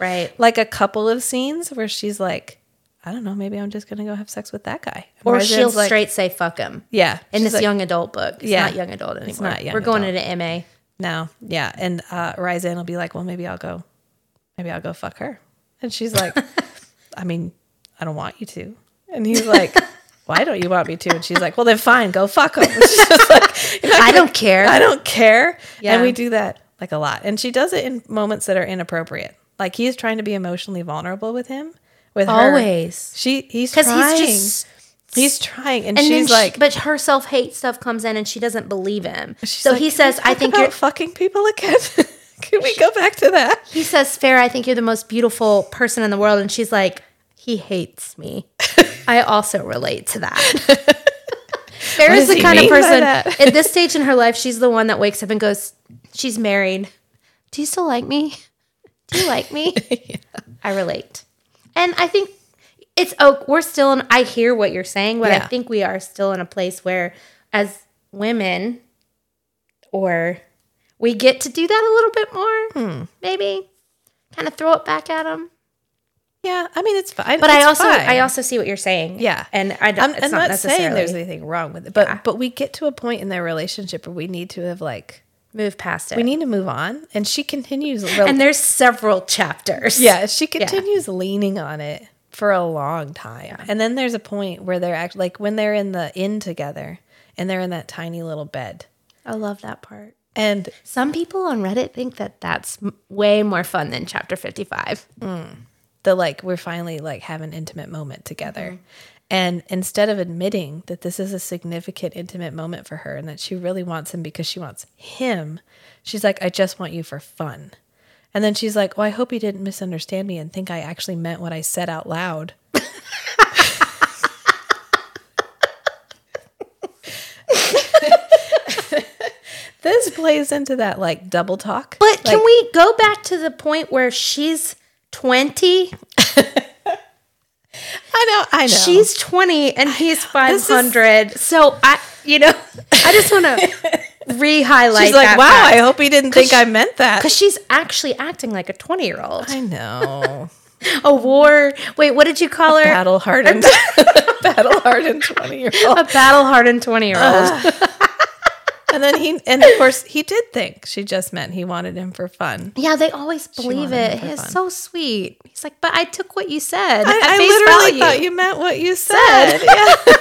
Right. Like a couple of scenes where she's like, I don't know, maybe I'm just going to go have sex with that guy. Or she'll like, straight say, fuck him. Yeah. In this like, young adult book. It's not young adult anymore. It's not young adult. We're going into MA. No. Yeah. And Rhysand will be like, well, maybe I'll go fuck her. And she's like, I mean, I don't want you to. And he's like, why don't you want me to? And she's like, well, then fine, go fuck him. She's just like, I don't care. Yeah. And we do that like a lot. And she does it in moments that are inappropriate. Like he's trying to be emotionally vulnerable with him. With always. Her. Always. He's trying. He's trying. And she's like. But her self-hate stuff comes in and she doesn't believe him. So like, he says, I think you're fucking people again. Can we go back to that? He says, Feyre, I think you're the most beautiful person in the world. And she's like, he hates me. I also relate to that. Farrah's the kind of person at this stage in her life, she's the one that wakes up and goes, she's married. Do you still like me? Do you like me? Yeah. I relate. And I think it's, we're still in, I hear what you're saying, but yeah. I think we are still in a place where as women, or we get to do that a little bit more, maybe kind of throw it back at them. Yeah, I mean it's fine. But I also see what you're saying. Yeah, and I'm not saying there's anything wrong with it. But yeah. But we get to a point in their relationship where we need to have moved past it. We need to move on, and she continues. And there's several chapters. Yeah, she continues leaning on it for a long time, yeah. And then there's a point where they're actually when they're in the inn together, and they're in that tiny little bed. I love that part. And some people on Reddit think that that's way more fun than chapter 55. Mm. We're finally have an intimate moment together. Mm-hmm. And instead of admitting that this is a significant intimate moment for her and that she really wants him because she wants him, she's like, I just want you for fun. And then she's like, well, I hope he didn't misunderstand me and think I actually meant what I said out loud. This plays into that double talk. But can we go back to the point where she's 20? I know. She's 20 and he's 500. So I just want to re-highlight. She's like, that wow, fact. I hope he didn't think I meant that. Because she's actually acting like a 20-year-old. I know. Wait, what did you call her? Battle-hardened. Battle-hardened 20-year-old. A battle-hardened 20-year-old. And then he did think she just meant he wanted him for fun. Yeah, they always believe it. He's so sweet. He's like, but I took what you said. I literally thought you meant what you said. Yeah.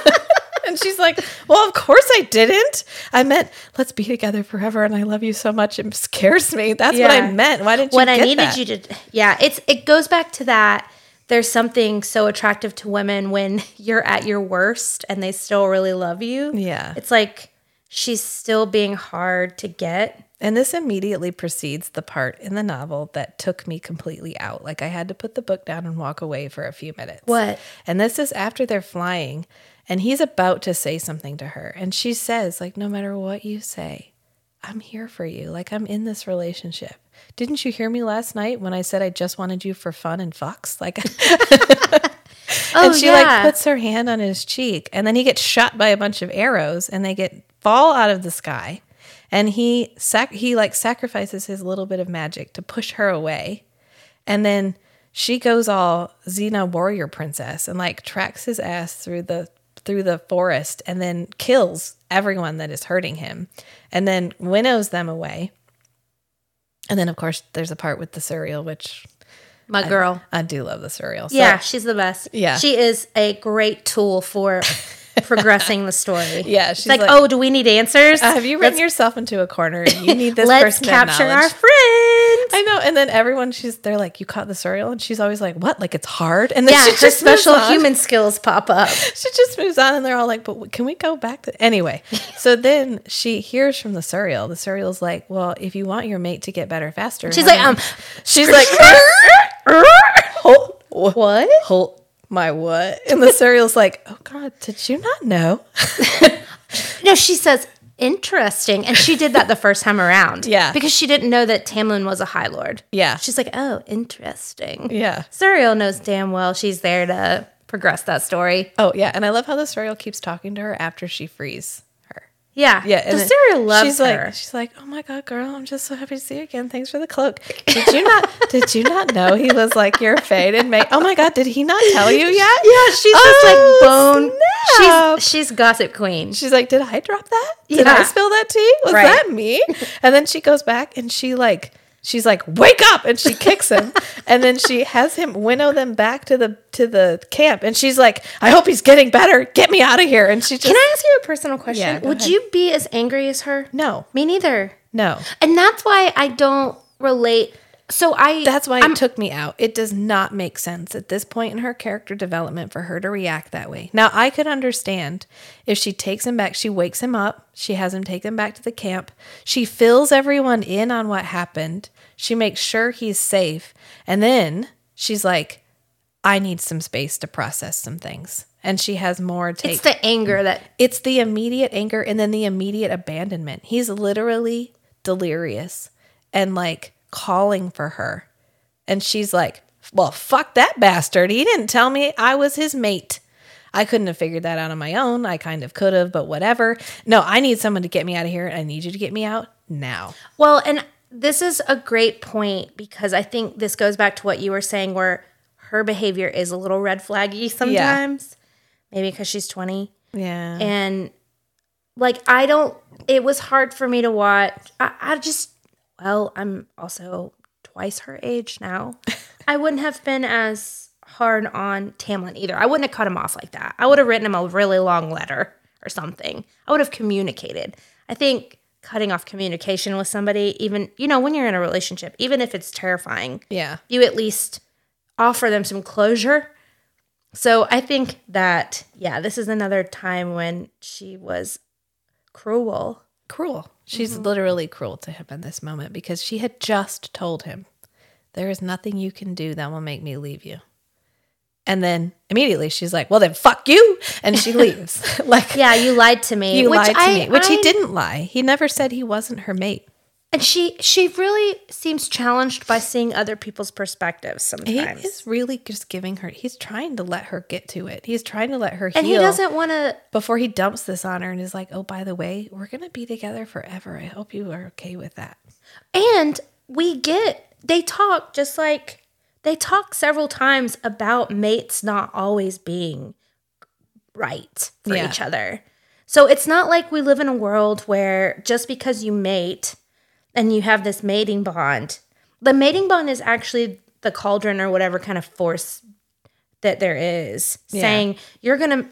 And she's like, well, of course I didn't. I meant let's be together forever, and I love you so much. It scares me. That's what I meant. Why didn't you get that? What I needed you to. Yeah, it goes back to that. There's something so attractive to women when you're at your worst, and they still really love you. Yeah, it's like. She's still being hard to get. And this immediately precedes the part in the novel that took me completely out. I had to put the book down and walk away for a few minutes. What? And this is after they're flying, and he's about to say something to her. And she says, no matter what you say, I'm here for you. I'm in this relationship. Didn't you hear me last night when I said I just wanted you for fun and fucks? And she puts her hand on his cheek, and then he gets shot by a bunch of arrows, and they fall out of the sky, and he sacrifices his little bit of magic to push her away, and then she goes all Xena warrior princess and tracks his ass through the forest, and then kills everyone that is hurting him, and then winnows them away. And then of course there's a part with the Suriel, which my girl, I do love the Suriel. Yeah, she's the best. Yeah, she is a great tool for. Progressing the story. Yeah, she's oh, do we need answers? Have you written yourself into a corner? You need this. Let's capture our friends. I know. And then everyone, they're like, you caught the Suriel, and she's always like, what? Like it's hard. And then she her just special human skills pop up. She just moves on, and they're all like, but can we go back to anyway? So then she hears from the Suriel. The Suriel's like, well, if you want your mate to get better faster, she's like, she's like, what? Hold. My what? And the Suriel's like, oh God, did you not know? No, she says, interesting. And she did that the first time around. Yeah. Because she didn't know that Tamlin was a High Lord. Yeah. She's like, oh, interesting. Yeah. Suriel knows damn well she's there to progress that story. Oh, yeah. And I love how the Suriel keeps talking to her after she frees her. Yeah. Yeah. And the Suriel loves her. She's like, oh my God, girl, I'm just so happy to see you again. Thanks for the cloak. Did you not know he was your fated mate? Oh my God, did he not tell you yet? Yeah, she's just bone. She's gossip queen. She's like, did I drop that? Did I spill that tea? Was that me? And then she goes back and she's like, wake up, and she kicks him, and then she has him winnow them back to the camp, and she's like, I hope he's getting better. Get me out of here. And she just... Can I ask you a personal question? Yeah, would you be as angry as her? No. Me neither. No. And that's why I don't relate. That's why it took me out. It does not make sense at this point in her character development for her to react that way. Now, I could understand if she takes him back, she wakes him up, she has him take him back to the camp, she fills everyone in on what happened, she makes sure he's safe, and then she's like, I need some space to process some things. and she has more take. It's the anger that... It's the immediate anger and then the immediate abandonment. He's literally delirious and, like, calling for her. And she's like, well, fuck that bastard. He didn't tell me I was his mate. I couldn't have figured that out on my own. I kind of could have, but whatever. No, I need someone to get me out of here. I need you to get me out now. Well, and this is a great point because I think this goes back to what you were saying where her behavior is a little red flaggy sometimes. Yeah. Maybe because she's 20. Yeah. And, like, it was hard for me to watch. I'm also twice her age now. I wouldn't have been as hard on Tamlin either. I wouldn't have cut him off like that. I would have written him a really long letter or something. I would have communicated. I think cutting off communication with somebody, even, you know, when you're in a relationship, even if it's terrifying, yeah, you at least offer them some closure. So I think that, yeah, this is another time when she was cruel. Cruel. She's literally cruel to him in this moment because she had just told him, there is nothing you can do that will make me leave you. And then immediately she's like, well, then fuck you. And she leaves. Like, yeah, you lied to me. Which he didn't lie. He never said he wasn't her mate. And she really seems challenged by seeing other people's perspectives sometimes. He is really just giving her, he's trying to let her get to it. He's trying to let her heal. And he doesn't want to. Before he dumps this on her and is like, oh, by the way, we're going to be together forever. I hope you are okay with that. And they talk just like, they talk several times about mates not always being right for each other. So it's not like we live in a world where just because you mate and you have this mating bond, the mating bond is actually the cauldron or whatever kind of force that there is saying you're going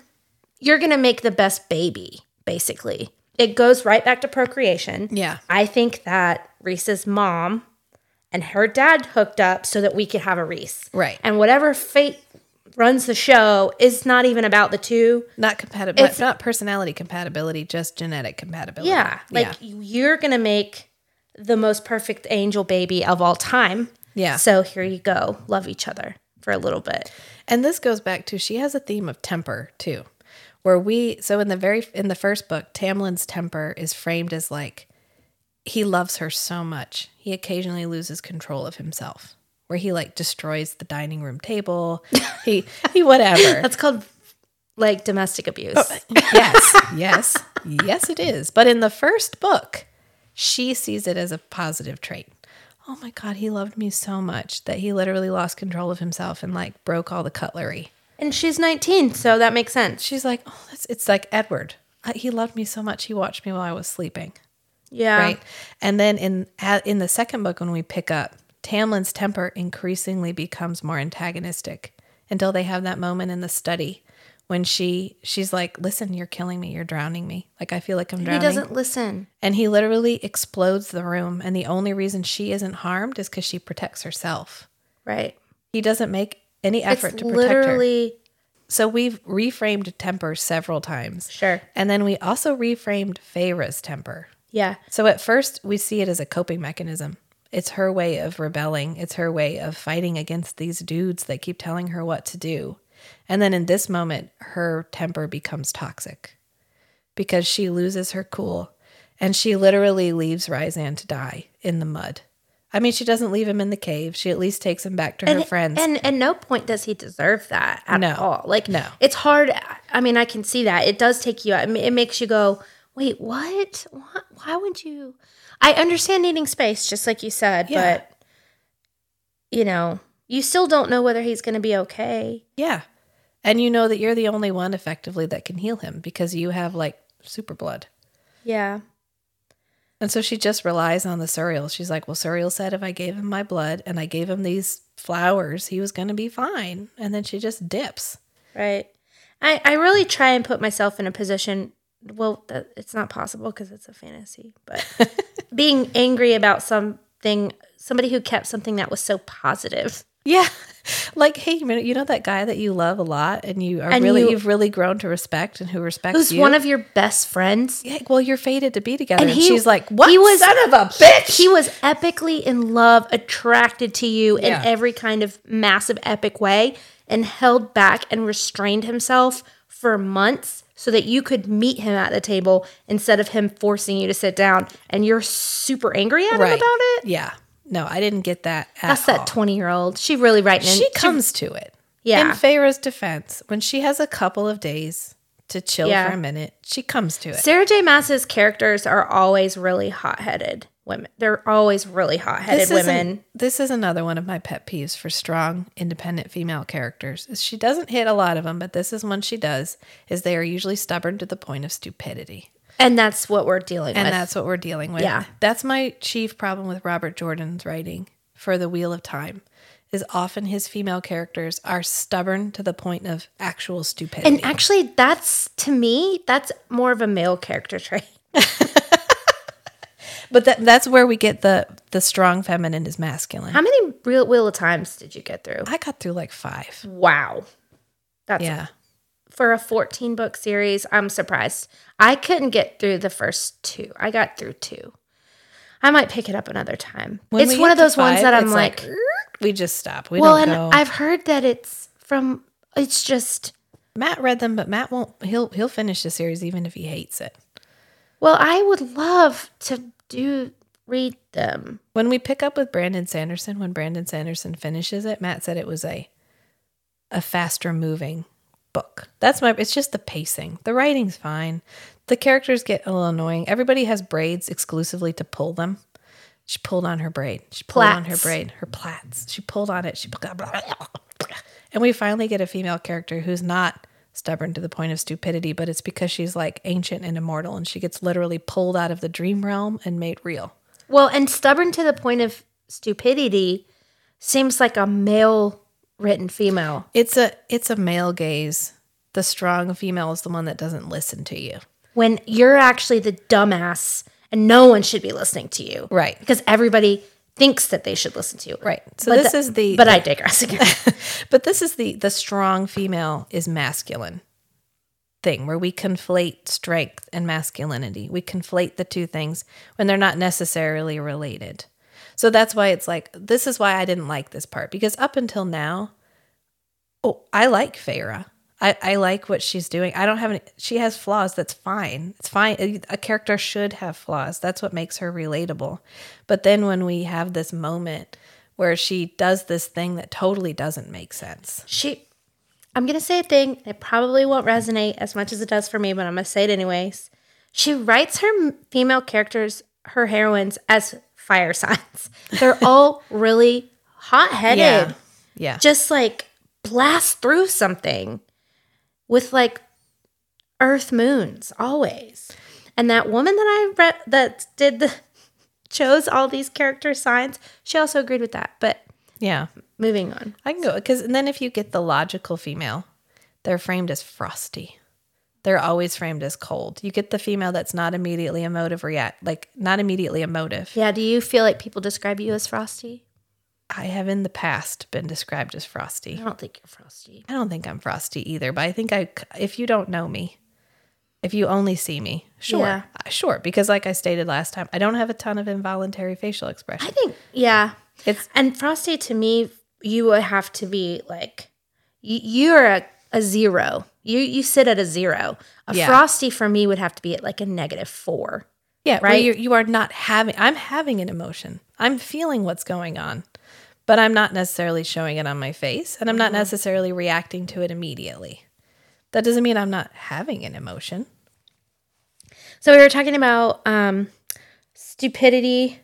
to make the best baby, basically. It goes right back to procreation. Yeah. I think that Rhys's mom and her dad hooked up so that we could have a Rhys. Right. And whatever fate runs the show is not even about the two. Not compatible. It's not personality compatibility, just genetic compatibility. Yeah. Like you're going to make the most perfect angel baby of all time. Yeah. So here you go. Love each other for a little bit. And this goes back to, she has a theme of temper too, where in the first book, Tamlin's temper is framed as like, he loves her so much. He occasionally loses control of himself, where he like destroys the dining room table. He whatever. That's called like domestic abuse. Oh, yes, it is. But in the first book, she sees it as a positive trait. Oh my God, he loved me so much that he literally lost control of himself and like broke all the cutlery. And she's 19, so that makes sense. She's like, oh, it's like Edward. He loved me so much. He watched me while I was sleeping. Yeah. Right. And then in the second book, when we pick up, Tamlin's temper increasingly becomes more antagonistic until they have that moment in the study when she's like, listen, you're killing me. You're drowning me. Like, I feel like I'm drowning. He doesn't listen. And he literally explodes the room. And the only reason she isn't harmed is because she protects herself. Right. He doesn't make any effort to protect her. So we've reframed temper several times. Sure. And then we also reframed Feyre's temper. Yeah. So at first we see it as a coping mechanism. It's her way of rebelling. It's her way of fighting against these dudes that keep telling her what to do. And then in this moment, her temper becomes toxic because she loses her cool and she literally leaves Rhysand to die in the mud. I mean, she doesn't leave him in the cave. She at least takes him back to her friends. And at no point does he deserve that at all. Like, no. It's hard. I mean, I can see that. It does take you out. It makes you go, wait, what? Why would you? I understand needing space, just like you said, but, you know, you still don't know whether he's going to be okay. Yeah. And you know that you're the only one effectively that can heal him because you have, like, super blood. Yeah. And so she just relies on the Suriel. She's like, well, Suriel said if I gave him my blood and I gave him these flowers, he was going to be fine. And then she just dips. Right. I really try and put myself in a position... Well, it's not possible because it's a fantasy, but being angry about somebody who kept something that was so positive. Yeah. Like, hey, you know that guy that you love a lot and you've really grown to respect and who respects who's you? Who's one of your best friends. Yeah, well, you're fated to be together. And she's like, what son of a bitch? He was epically in love, attracted to you in every kind of massive epic way. and held back and restrained himself for months so that you could meet him at the table instead of him forcing you to sit down. And you're super angry at him about it? Yeah. No, I didn't get that at all. That's that 20-year-old. She really She comes to it. Yeah. In Feyre's defense, when she has a couple of days to chill for a minute, she comes to it. Sarah J. Maas's characters are always really hot-headed women. They're always really hot-headed women. This is another one of my pet peeves for strong, independent female characters. She doesn't hit a lot of them, but this is one she does, is they are usually stubborn to the point of stupidity. And that's what we're dealing with. And that's what we're dealing with. Yeah. That's my chief problem with Robert Jordan's writing for The Wheel of Time, is often his female characters are stubborn to the point of actual stupidity. And actually, that's, to me, that's more of a male character trait. But that's where we get the strong feminine is masculine. How many real Wheel of Times did you get through? I got through like 5. Wow. That's for a 14-book series, I'm surprised. I couldn't get through the first 2. I got through 2. I might pick it up another time. When it's one of those 5 ones that I'm like we just stop. We don't go. I've heard that it's just Matt read them, but Matt won't. He'll finish the series even if he hates it. Well, I would love to read them. When we pick up with Brandon Sanderson, when Brandon Sanderson finishes it, Matt said it was a faster moving book. It's just the pacing. The writing's fine. The characters get a little annoying. Everybody has braids exclusively to pull them. She pulled on her braid. Her plaits. She pulled on it. She and we finally get a female character who's not stubborn to the point of stupidity, but it's because she's like ancient and immortal, and she gets literally pulled out of the dream realm and made real. Well, and stubborn to the point of stupidity seems like a male written female. It's a male gaze. The strong female is the one that doesn't listen to you. When you're actually the dumbass and no one should be listening to you. Right. Because everybody thinks that they should listen to you. Right. So but But I digress again. But this is the strong female is masculine thing where we conflate strength and masculinity. We conflate the two things when they're not necessarily related. So that's why it's like, this is why I didn't like this part. Because up until now, I like Feyre. I like what she's doing. I don't have any. She has flaws. That's fine. It's fine. A character should have flaws. That's what makes her relatable. But then when we have this moment where she does this thing that totally doesn't make sense. I'm going to say a thing. It probably won't resonate as much as it does for me, but I'm going to say it anyways. She writes her female characters, her heroines, as fire signs. They're all really hot-headed. Yeah. Just like blast through something. With like earth moons always. And that woman that I read that chose all these character signs, she also agreed with that. But yeah, moving on. I can go because then if you get the logical female, they're framed as frosty. They're always framed as cold. You get the female that's not immediately emotive not immediately emotive. Yeah, do you feel like people describe you as frosty? I have in the past been described as frosty. I don't think you're frosty. I don't think I'm frosty either, but I think if you don't know me, if you only see me, sure. Yeah. Sure, because like I stated last time, I don't have a ton of involuntary facial expression. I think, yeah. And frosty to me, you would have to be like, you're a zero. You sit at a zero. Frosty for me would have to be at like a -4. Yeah, right. You are not having, I'm having an emotion. I'm feeling what's going on. But I'm not necessarily showing it on my face, and I'm not necessarily reacting to it immediately. That doesn't mean I'm not having an emotion. So we were talking about stupidity,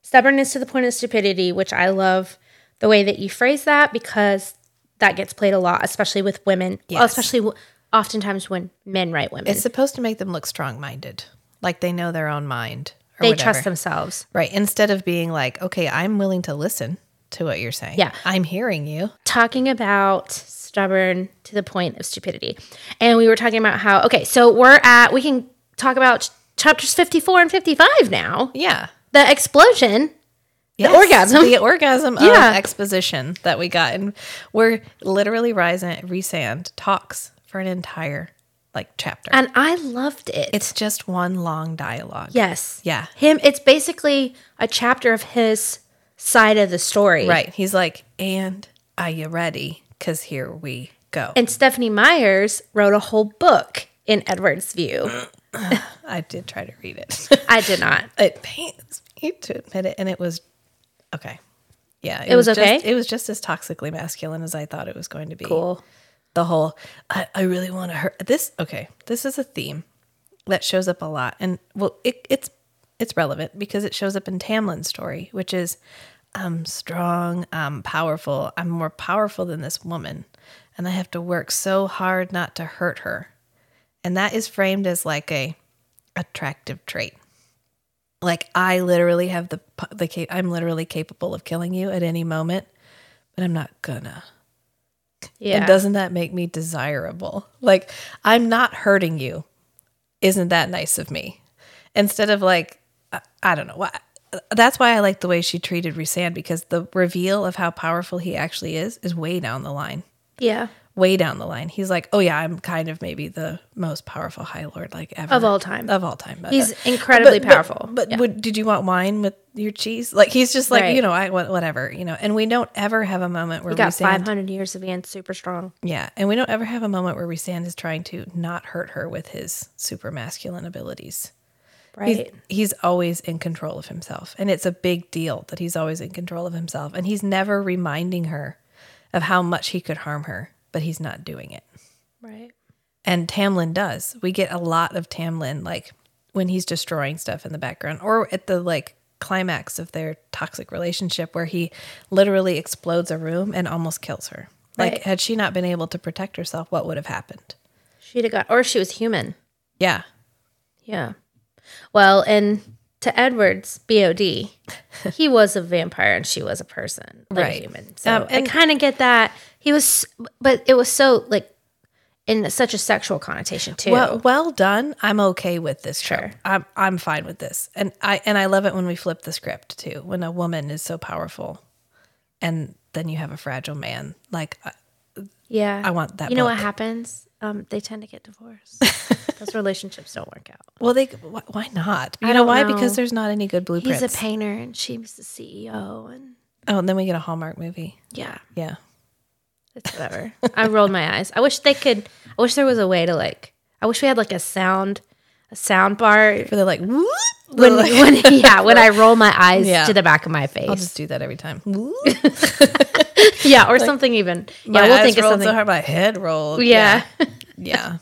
stubbornness to the point of stupidity, which I love the way that you phrase that because that gets played a lot, especially with women, yes. Especially oftentimes when men write women. It's supposed to make them look strong-minded, like they know their own mind. They trust themselves. Right, instead of being like, okay, I'm willing to listen to what you're saying. Yeah. I'm hearing you. Talking about stubborn to the point of stupidity. And we were talking about how, okay, so we can talk about chapters 54 and 55 now. Yeah. The explosion. Yes. The orgasm. The orgasm of exposition that we got. And we're literally Rhysand talks for an entire chapter. And I loved it. It's just one long dialogue. Yes. Yeah. It's basically a chapter of his side of the story. Right. He's like, and are you ready because here we go. And Stephanie Meyer wrote a whole book in Edward's view. I did try to read it. I did not. It pains me to admit it, and it was okay. Yeah, it was okay. It was just as toxically masculine as I thought it was going to be. Cool. The whole I really want to hurt this. Okay, this is a theme that shows up a lot, and well, it's relevant because it shows up in Tamlin's story, which is I'm strong, I'm powerful, I'm more powerful than this woman, and I have to work so hard not to hurt her. And that is framed as like a attractive trait. Like I literally have I'm literally capable of killing you at any moment, but I'm not gonna. Yeah. And doesn't that make me desirable? Like I'm not hurting you. Isn't that nice of me? Instead of like, I don't know why. That's why I like the way she treated Rhysand, because the reveal of how powerful he actually is way down the line. Yeah. Way down the line. He's like, oh yeah, I'm kind of maybe the most powerful High Lord like ever. Of all time. He's incredibly powerful. But yeah. Did you want wine with your cheese? Like he's just like, right. You know, I whatever, you know. And we don't ever have a moment where we got 500 years of being super strong. Yeah. And we don't ever have a moment where Rhysand is trying to not hurt her with his super masculine abilities. Right. He's always in control of himself. And it's a big deal that he's always in control of himself. And he's never reminding her of how much he could harm her. But he's not doing it. Right. And Tamlin does. We get a lot of Tamlin, like, when he's destroying stuff in the background. Or at the, like, climax of their toxic relationship where he literally explodes a room and almost kills her. Right. Like, had she not been able to protect herself, what would have happened? She'd have got... Or she was human. Yeah. Yeah. Well, and to Edward's BOD, he was a vampire and she was a person. Like right. A human. So and I kind of get that... He was, but it was so, like, in such a sexual connotation, too. Well done. I'm okay with this. Sure. I'm fine with this. And I love it when we flip the script, too, when a woman is so powerful and then you have a fragile man. Like, yeah. I want that. You know what happens? They tend to get divorced. Those relationships don't work out. Well, why not? You know why? Because there's not any good blueprints. He's a painter and she's the CEO. And then we get a Hallmark movie. Yeah. Yeah. It's whatever. I rolled my eyes. I wish there was a way to like. I wish we had like a sound bar for the like. Whoop, when I roll my eyes to the back of my face. I'll just do that every time. Yeah, or like, something even. Yeah, we'll think of something. So hard, my head rolled. Yeah, yeah.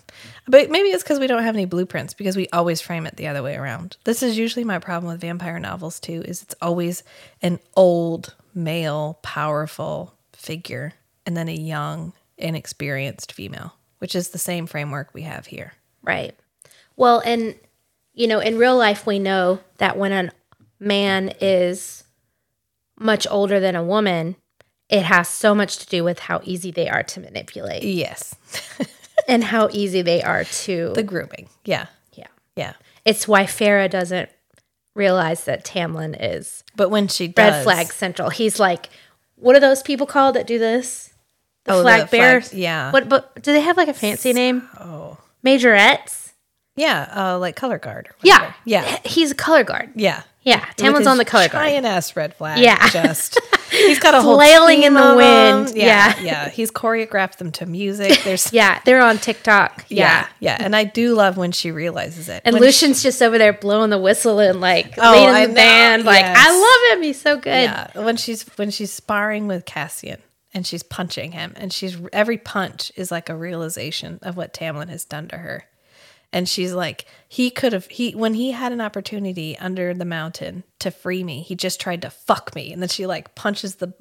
But maybe it's because we don't have any blueprints because we always frame it the other way around. This is usually my problem with vampire novels too. Is it's always an old male powerful figure. And then a young, inexperienced female, which is the same framework we have here. Right. Well, and, you know, in real life, we know that when a man is much older than a woman, it has so much to do with how easy they are to manipulate. Yes. And how easy they are to... The grooming. Yeah. Yeah. Yeah. It's why Feyre doesn't realize that Tamlin is... But when she does... Red flag central. He's like, what are those people called that do this? Flag bearers, yeah. But do they have like a fancy name? Oh, majorettes. Yeah, like color guard. Or yeah, yeah. He's a color guard. Yeah, yeah. Tamlin's on the color guard. Giant ass red flag. Yeah, just he's got a whole flailing in the wind. Yeah, yeah, yeah. He's choreographed them to music. There's yeah, they're on TikTok. Yeah, yeah, yeah. And I do love when she realizes it. And when Lucian's just over there blowing the whistle and like leading the band. Like yes. I love him. He's so good. Yeah. When she's sparring with Cassian. And she's punching him. And every punch is like a realization of what Tamlin has done to her. And she's like, when he had an opportunity under the mountain to free me, he just tried to fuck me. And then she like punches the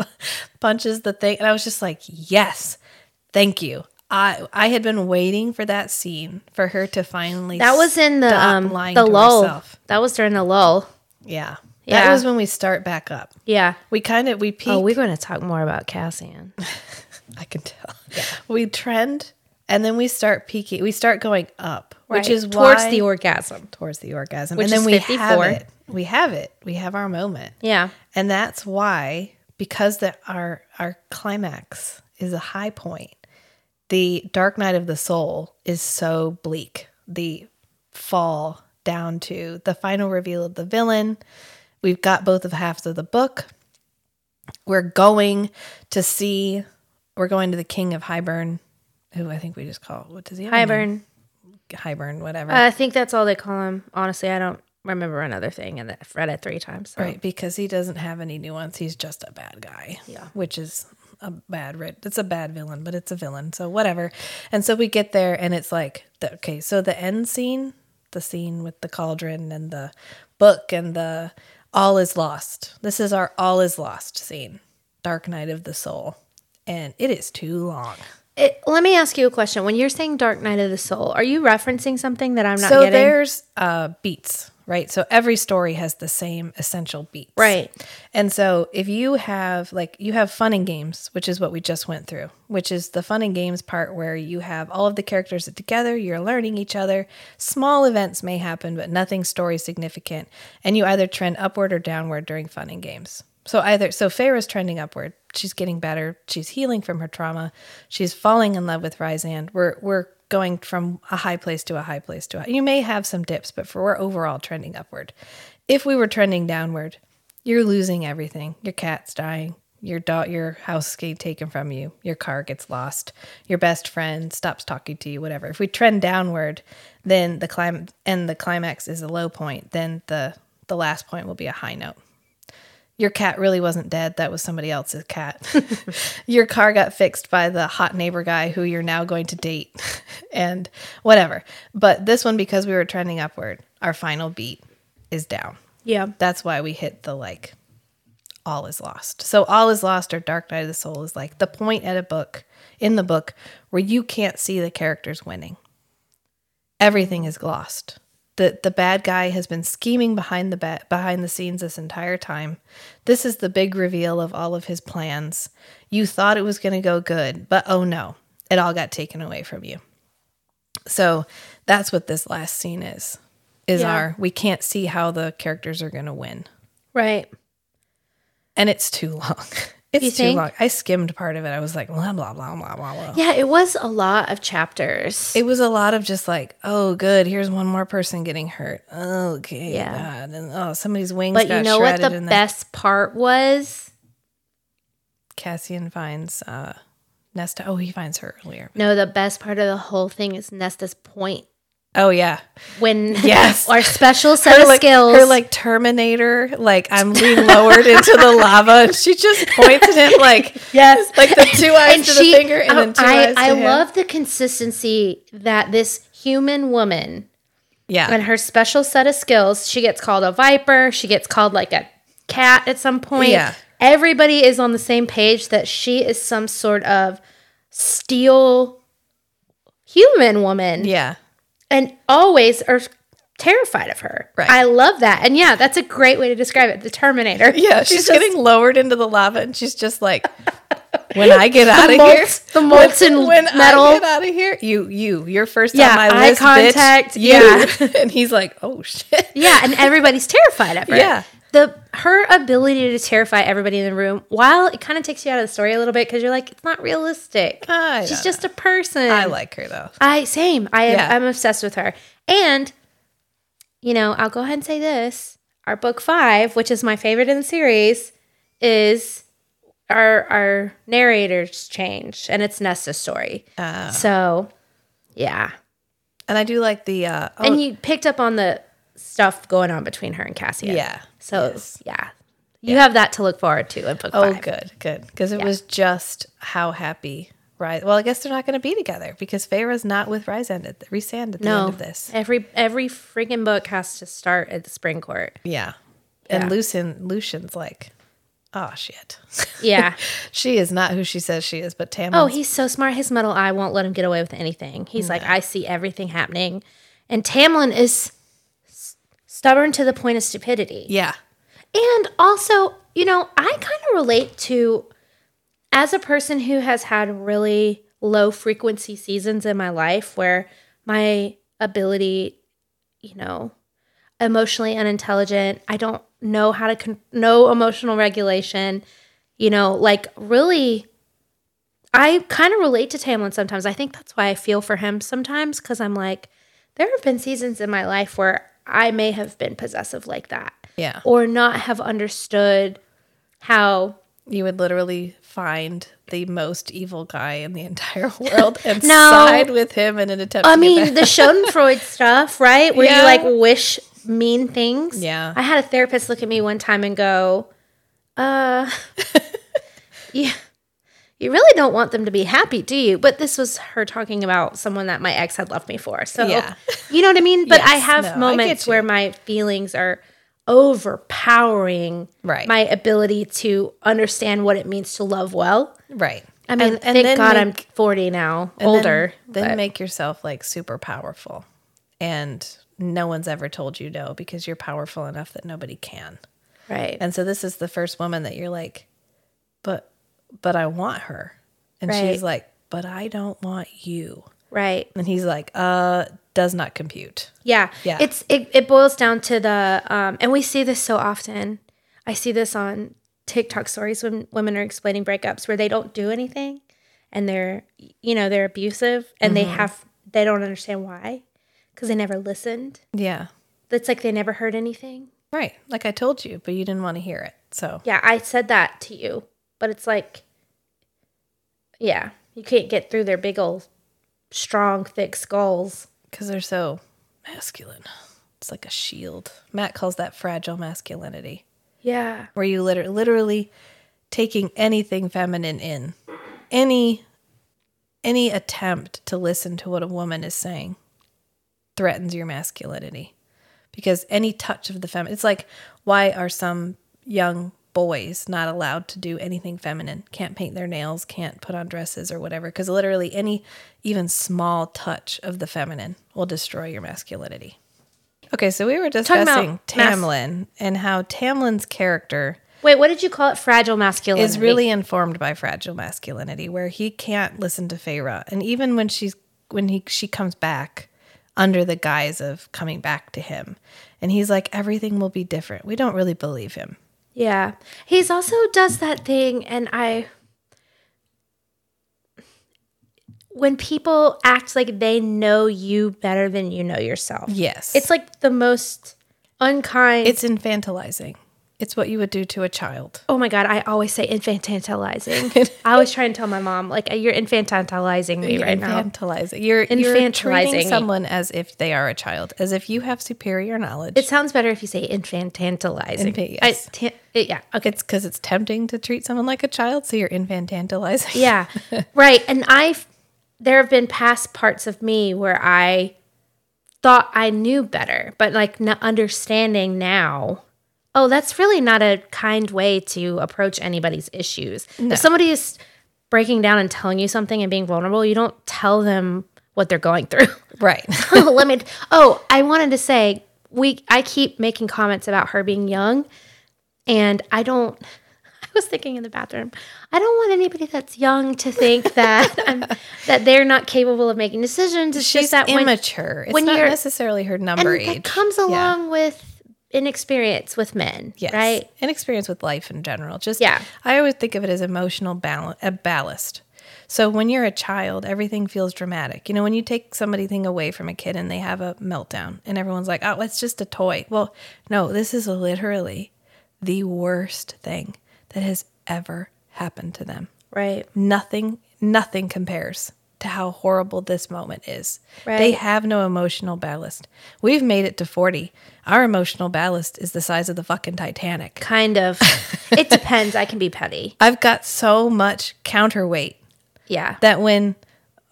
thing. And I was just like, yes, thank you. I had been waiting for that scene for her to finally stop lying to herself. That was in the lull. That was during the lull. Yeah. Yeah. That was when we start back up. Yeah. We peak. Oh, we're going to talk more about Cassian. I can tell. Yeah. We trend, and then we start peaking. We start going up, right. Which is towards the orgasm. Which and then is we 54. We have it. We have our moment. Yeah. And that's why, because our climax is a high point, the Dark Night of the Soul is so bleak. The fall down to the final reveal of the villain. We've got both of halves of the book. We're going to see We're going to the king of Hybern, who I think we just call, what does he have? Hybern. Hybern, whatever. I think that's all they call him. Honestly, I don't remember another thing, and I've read it 3 times. So. Right, because he doesn't have any nuance. He's just a bad guy. Yeah. Which is a bad, it's a bad villain, but it's a villain, so whatever. And so we get there, and it's like, okay, so the end scene, the scene with the cauldron and the book and the all is lost. This is our all is lost scene. Dark Night of the Soul. And it is too long. Let me ask you a question. When you're saying Dark Night of the Soul, are you referencing something that I'm not getting? So there's beats, right? So every story has the same essential beats. Right. And so if you have, like, you have fun and games, which is what we just went through, which is the fun and games part where you have all of the characters together, you're learning each other. Small events may happen, but nothing story significant. And you either trend upward or downward during fun and games. So Feyre is trending upward. She's getting better. She's healing from her trauma. She's falling in love with Rhysand. We're going from a high place to a high place to a high. You may have some dips, but we're overall trending upward. If we were trending downward, you're losing everything. Your cat's dying. Your house gets taken from you. Your car gets lost. Your best friend stops talking to you. Whatever. If we trend downward, then the climax is a low point. Then the last point will be a high note. Your cat really wasn't dead. That was somebody else's cat. Your car got fixed by the hot neighbor guy who you're now going to date and whatever. But this one, because we were trending upward, our final beat is down. Yeah. That's why we hit the, like, all is lost. So all is lost or Dark Night of the Soul is like the point at a book in the book where you can't see the characters winning. Everything is glossed. The bad guy has been scheming behind the scenes this entire time. This is the big reveal of all of his plans. You thought it was going to go good, but oh no, it all got taken away from you. So that's what this last scene is yeah. We can't see how the characters are going to win. Right. And it's too long. It's too long. I skimmed part of it. I was like, blah, blah, blah, blah, blah, blah. Yeah, it was a lot of chapters. It was a lot of just like, oh, good, here's one more person getting hurt. Okay. Yeah. God. And, somebody's wings got shredded. But you know what the best part was? Cassian finds Nesta. Oh, he finds her earlier. No, the best part of the whole thing is Nesta's point. Oh, yeah. Our special set of skills. Her, like, Terminator, like, I'm being lowered into the lava. And she just points at him, like, yes, like the 2 eyes and to the finger and then 2 eyes to him. I love the consistency that this human woman and her special set of skills, she gets called a viper. She gets called, like, a cat at some point. Yeah. Everybody is on the same page that she is some sort of steel human woman. Yeah. And always are terrified of her. Right. I love that. And yeah, that's a great way to describe it. The Terminator. Yeah, she's getting lowered into the lava and she's just like, when I get out of here. The molten metal. When I get out of here, you're first on my list, bitch. Eye contact. Yeah. And he's like, oh, shit. Yeah, and everybody's terrified of her. Yeah. Her ability to terrify everybody in the room, while it kind of takes you out of the story a little bit because you're like, it's not realistic. She's just a person. I like her though. I'm obsessed with her. And you know, I'll go ahead and say this: our book 5, which is my favorite in the series, is our narrator's change, and it's Nesta's story. So, yeah. And I do like the. And you picked up on the stuff going on between her and Cassian. Yeah. So, yeah. You have that to look forward to in book 5. Oh, good. Because it was just how happy Rhysand... Well, I guess they're not going to be together because Feyre's not with Rhysand at the end of this. Every freaking book has to start at the Spring Court. Yeah. And Lucien's like, oh, shit. Yeah. She is not who she says she is, but Tamlin... Oh, he's so smart. His metal eye won't let him get away with anything. He's like, I see everything happening. And Tamlin is... stubborn to the point of stupidity. Yeah. And also, you know, I kind of relate to, as a person who has had really low frequency seasons in my life where my ability, you know, emotionally unintelligent, I don't know how to, no emotional regulation, you know, like really, I kind of relate to Tamlin sometimes. I think that's why I feel for him sometimes because I'm like, there have been seasons in my life where I may have been possessive like that. Yeah. Or not have understood how You would literally find the most evil guy in the entire world and side with him in an attempt to get back. The Schadenfreude stuff, right? Where you like wish mean things. Yeah. I had a therapist look at me one time and go, you really don't want them to be happy, do you? But this was her talking about someone that my ex had left me for. So, you know what I mean? But yes, I have moments where my feelings are overpowering my ability to understand what it means to love well. Right. I mean, and thank God I'm 40 now, older. Then make yourself like super powerful. And no one's ever told you no because you're powerful enough that nobody can. Right. And so this is the first woman that you're like, but I want her. And she's like, but I don't want you. Right. And he's like, does not compute. Yeah. Yeah. It boils down to the, and we see this so often. I see this on TikTok stories when women are explaining breakups where they don't do anything and they're abusive and they don't understand why because they never listened. Yeah. It's like they never heard anything. Right. Like I told you, but you didn't want to hear it. So. Yeah. I said that to you, but it's like, yeah, you can't get through their big old strong, thick skulls. Because they're so masculine. It's like a shield. Matt calls that fragile masculinity. Yeah. Where you literally taking anything feminine in. Any attempt to listen to what a woman is saying threatens your masculinity. Because any touch of the feminine... It's like, why are some young boys not allowed to do anything feminine? Can't paint their nails, can't put on dresses or whatever, because literally any even small touch of the feminine will destroy your masculinity. Okay, so we were discussing Tamlin and how Tamlin's character... Wait, what did you call it? Fragile masculinity. ...is really informed by fragile masculinity, where he can't listen to Feyre. And even when she comes back under the guise of coming back to him, and he's like, everything will be different. We don't really believe him. Yeah. He's also does that thing, and when people act like they know you better than you know yourself. Yes. It's like the most unkind. It's infantilizing. It's what you would do to a child. Oh my God, I always say infantilizing. I always try and tell my mom, like, you're infantilizing me right now. You're treating someone as if they are a child, as if you have superior knowledge. It sounds better if you say infantilizing. Yes. Okay. It's because it's tempting to treat someone like a child, so you're infantilizing. Yeah, right. And there have been past parts of me where I thought I knew better, but like understanding now... Oh, that's really not a kind way to approach anybody's issues. No. If somebody is breaking down and telling you something and being vulnerable, you don't tell them what they're going through. Right. I wanted to say, I keep making comments about her being young, and I was thinking in the bathroom, I don't want anybody that's young to think that that they're not capable of making decisions. It's She's just that immature. It's not necessarily her number and age. And that comes along with... inexperience with men, yes, right? Inexperience with life in general. Just, yeah. I always think of it as emotional ballast. So when you're a child, everything feels dramatic. You know, when you take something away from a kid and they have a meltdown and everyone's like, oh, it's just a toy. Well, no, this is literally the worst thing that has ever happened to them. Right. Nothing compares to how horrible this moment is. Right. They have no emotional ballast. We've made it to 40. Our emotional ballast is the size of the fucking Titanic. Kind of. It depends. I can be petty. I've got so much counterweight. Yeah. That when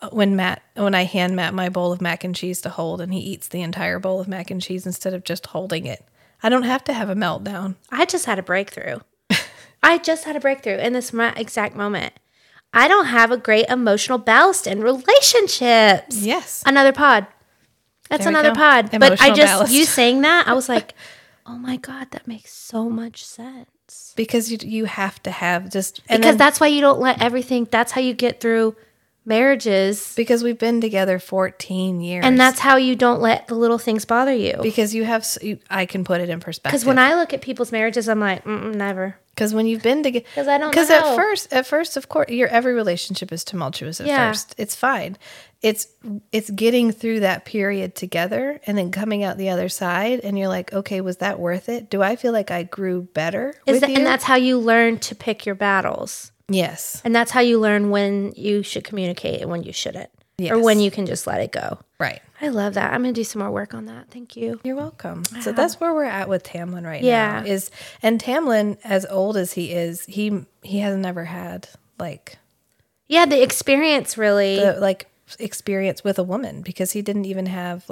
I hand Matt my bowl of mac and cheese to hold and he eats the entire bowl of mac and cheese instead of just holding it, I don't have to have a meltdown. I just had a breakthrough. in this exact moment. I don't have a great emotional ballast in relationships. Yes. Another pod. That's another pod. Emotional but I just, ballast. You saying that, I was like, oh my God, that makes so much sense. Because you have to have just. And because that's why you don't let everything, that's how you get through marriages. Because we've been together 14 years. And that's how you don't let the little things bother you. Because I can put it in perspective. Because when I look at people's marriages, I'm like, never. Because when you've been together, because I don't know. Because at first, of course, every relationship is tumultuous at first. It's fine. It's getting through that period together and then coming out the other side, and you're like, okay, was that worth it? Do I feel like I grew better with you? And that's how you learn to pick your battles. Yes. And that's how you learn when you should communicate and when you shouldn't. Yes. Or when you can just let it go. Right. I love that. I'm going to do some more work on that. Thank you. You're welcome. Wow. So that's where we're at with Tamlin right now. And Tamlin, as old as he is, he has never had the experience with a woman, because he didn't even have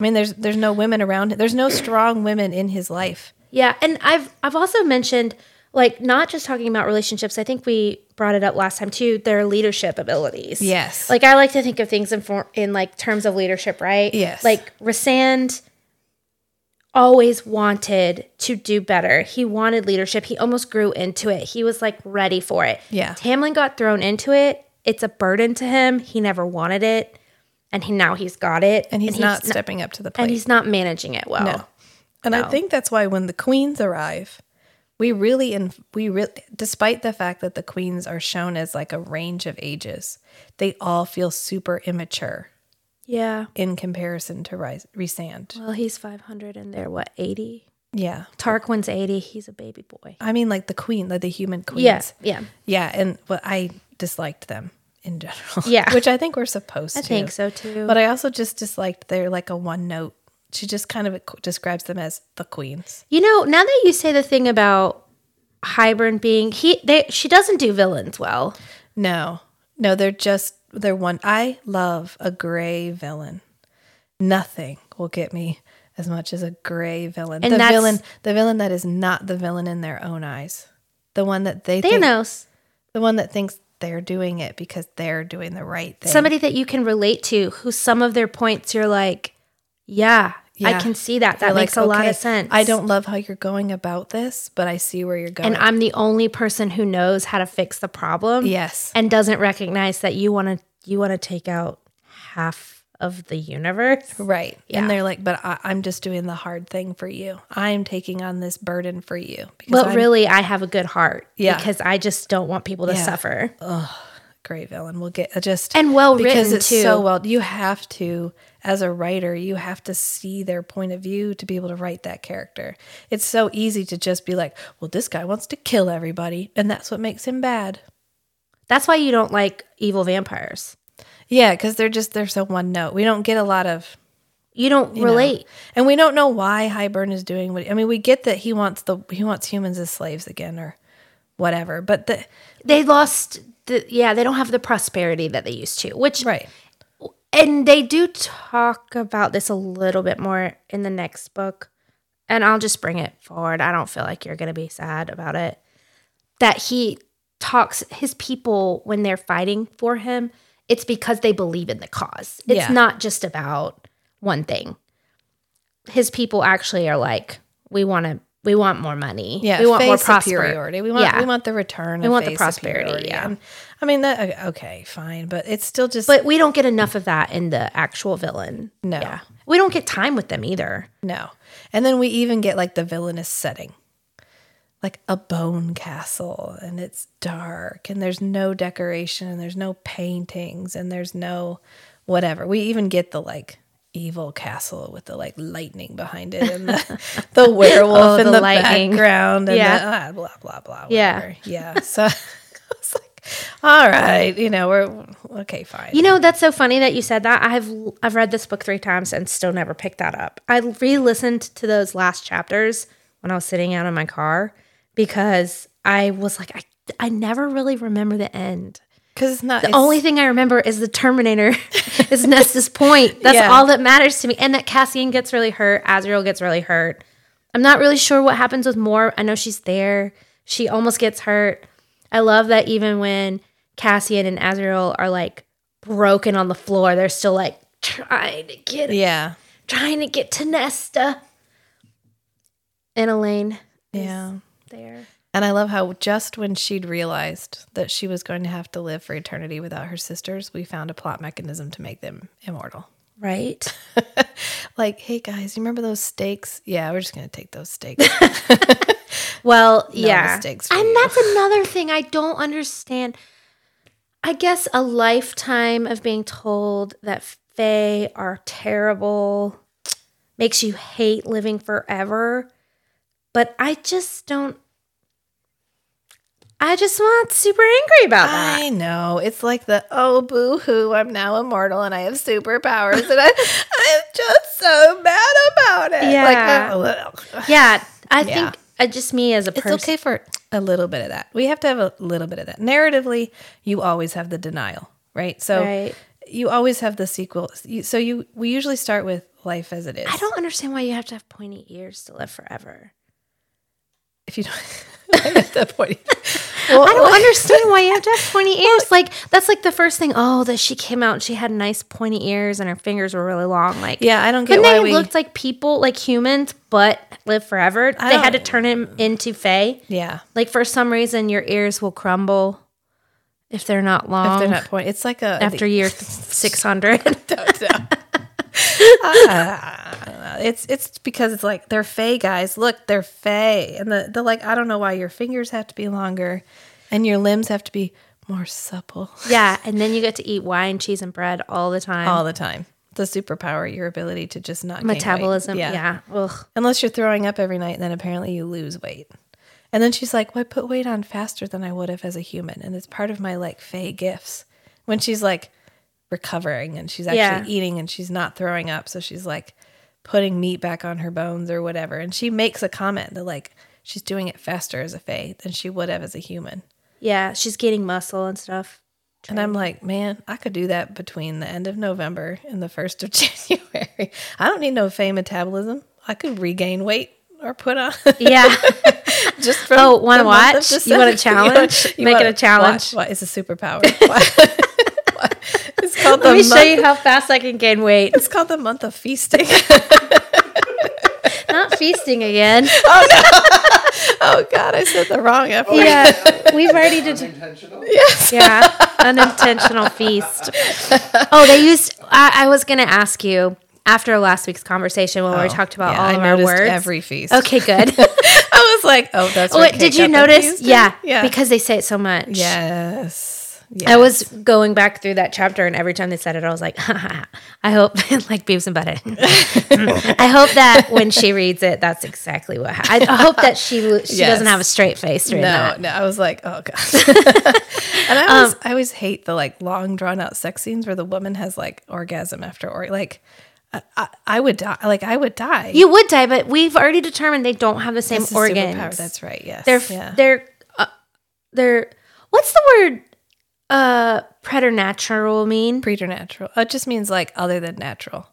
there's no women around him. There's no strong women in his life. Yeah, and I've also mentioned, not just talking about relationships, I think we brought it up last time too, their leadership abilities. Yes. I like to think of things in terms of leadership, right? Yes. Rhysand always wanted to do better. He wanted leadership. He almost grew into it. He was, ready for it. Yeah. Tamlin got thrown into it. It's a burden to him. He never wanted it. And now he's got it. And he's not stepping up to the plate. And he's not managing it well. No. I think that's why when the queens arrive... We really, despite the fact that the queens are shown as a range of ages, they all feel super immature. Yeah. In comparison to Rhysand. Well, he's 500 and they're, 80? Yeah. Tarquin's 80. He's a baby boy. I mean, the queen, the human queens. Yeah. Yeah, and I disliked them in general. Yeah. Which I think we're supposed to. I think so, too. But I also just disliked they're a one-note. She just kind of describes them as the queens. Now that you say the thing about Hybern being she doesn't do villains well. No, they're one. I love a gray villain. Nothing will get me as much as a gray villain. And the villain that is not the villain in their own eyes. The one that the one that thinks they're doing it because they're doing the right thing. Somebody that you can relate to, who some of their points you're like, yeah, I can see that. That makes a lot of sense. I don't love how you're going about this, but I see where you're going. And I'm the only person who knows how to fix the problem. Yes. And doesn't recognize that you want to take out half of the universe. Right. Yeah. And they're like, but I'm just doing the hard thing for you. I'm taking on this burden for you. Really, I have a good heart. Yeah. Because I just don't want people to suffer. Ugh. Great villain. We'll get and well written, because it's too. So well. You have to, as a writer, you have to see their point of view to be able to write that character. It's so easy to just be like, well, this guy wants to kill everybody, and that's what makes him bad. That's why you don't like evil vampires. Yeah, because they're so one note. We don't get a lot of. You don't relate, and we don't know why Hybern is doing what. I mean, we get that he wants humans as slaves again, or whatever. But they lost. They don't have the prosperity that they used to, which right, and they do talk about this a little bit more in the next book, and I'll just bring it forward. I don't feel like you're going to be sad about it. That he talks his people when they're fighting for him, it's because they believe in the cause. It's not just about one thing. His people actually are like, we want more money. Yeah, we want more prosperity. We want the return. We want the prosperity. Superiority. Yeah, I mean that. Okay, fine, but it's still just. But we don't get enough of that in the actual villain. No, yeah. We don't get time with them either. No, and then we even get the villainous setting, a bone castle, and it's dark, and there's no decoration, and there's no paintings, and there's no whatever. We even get the evil castle with the lightning behind it, and the werewolf in the background, and the blah blah blah. Whatever. Yeah. So it's all right, we're okay, fine. That's so funny that you said that. I've read this book 3 times and still never picked that up. I re-listened to those last chapters when I was sitting out in my car, because I was like, I never really remember the end. Because it's not. The only thing I remember is the Terminator is Nesta's point. That's all that matters to me. And that Cassian gets really hurt. Azriel gets really hurt. I'm not really sure what happens with more. I know she's there. She almost gets hurt. I love that even when Cassian and Azriel are broken on the floor, they're still trying to get it. Yeah. Trying to get to Nesta. And Elain is there. And I love how just when she'd realized that she was going to have to live for eternity without her sisters, we found a plot mechanism to make them immortal. Right? Hey, guys, you remember those stakes? Yeah, we're just going to take those stakes. Well, no, yeah. Mistakes for you. That's another thing I don't understand. I guess a lifetime of being told that Fey are terrible makes you hate living forever. But I just don't. I just want super angry about that. I know. It's like the, oh, boo-hoo, I'm now immortal and I have superpowers. And I'm just so mad about it. Yeah. Like, yeah. I think just me as a person. It's okay for a little bit of that. We have to have a little bit of that. Narratively, you always have the denial, right? So you always have the sequel. So we usually start with life as it is. I don't understand why you have to have pointy ears to live forever. If you don't at that point. Well, I don't understand why you have to have pointy ears. Like, that's like the first thing. Oh, that she came out and she had nice pointy ears and her fingers were really long. Like, yeah, I don't get why they looked like people, like humans, but live forever. They had to turn him into Fae. Yeah, like for some reason, your ears will crumble if they're not long. If they're not pointy, it's like after year 600. Don't know. It's because it's like they're Fae guys. Look, they're Fae, and the like. I don't know why your fingers have to be longer, and your limbs have to be more supple. Yeah, and then you get to eat wine, cheese, and bread all the time. All the time. The superpower, your ability to just not metabolism. Gain weight. Yeah. Ugh. Unless you're throwing up every night, and then apparently you lose weight. And then she's like, "Well, I put weight on faster than I would have as a human, and it's part of my like Fae gifts." When she's like recovering and she's actually eating and she's not throwing up, so she's like putting meat back on her bones or whatever, and she makes a comment that like she's doing it faster as a Fae than she would have as a human. Yeah, she's gaining muscle and stuff. And I'm like, man, I could do that between the end of November and the 1st of January. I don't need no Fae metabolism. I could regain weight or put on. Yeah. Just from want to watch? You want a challenge? Make it a challenge. Watch. It's a superpower. It's called Let me show you how fast I can gain weight. It's called the month of feasting. Not feasting again. Oh, no. Oh, God, I said the wrong F word. Yeah, we've already did. Unintentional? Yes. Yeah, unintentional feast. Oh, they used, I was going to ask you, after last week's conversation when we talked about all of our words. Every feast. Okay, good. I was like, oh, that's right. Did you notice? Yeah, because they say it so much. Yes. Yes. I was going back through that chapter, and every time they said it, I was like, I hope, like Beavis and Butthead. I hope that when she reads it, that's exactly what happened. I hope that she doesn't have a straight face during that. No, I was like, oh, God. And I always hate the, like, long, drawn-out sex scenes where the woman has, like, orgasm after orgasm. Like, I would die. Like, I would die. You would die, but we've already determined they don't have the same organs. Superpower. That's right, yes. They're what's the word? Preternatural mean? Preternatural. It just means like other than natural.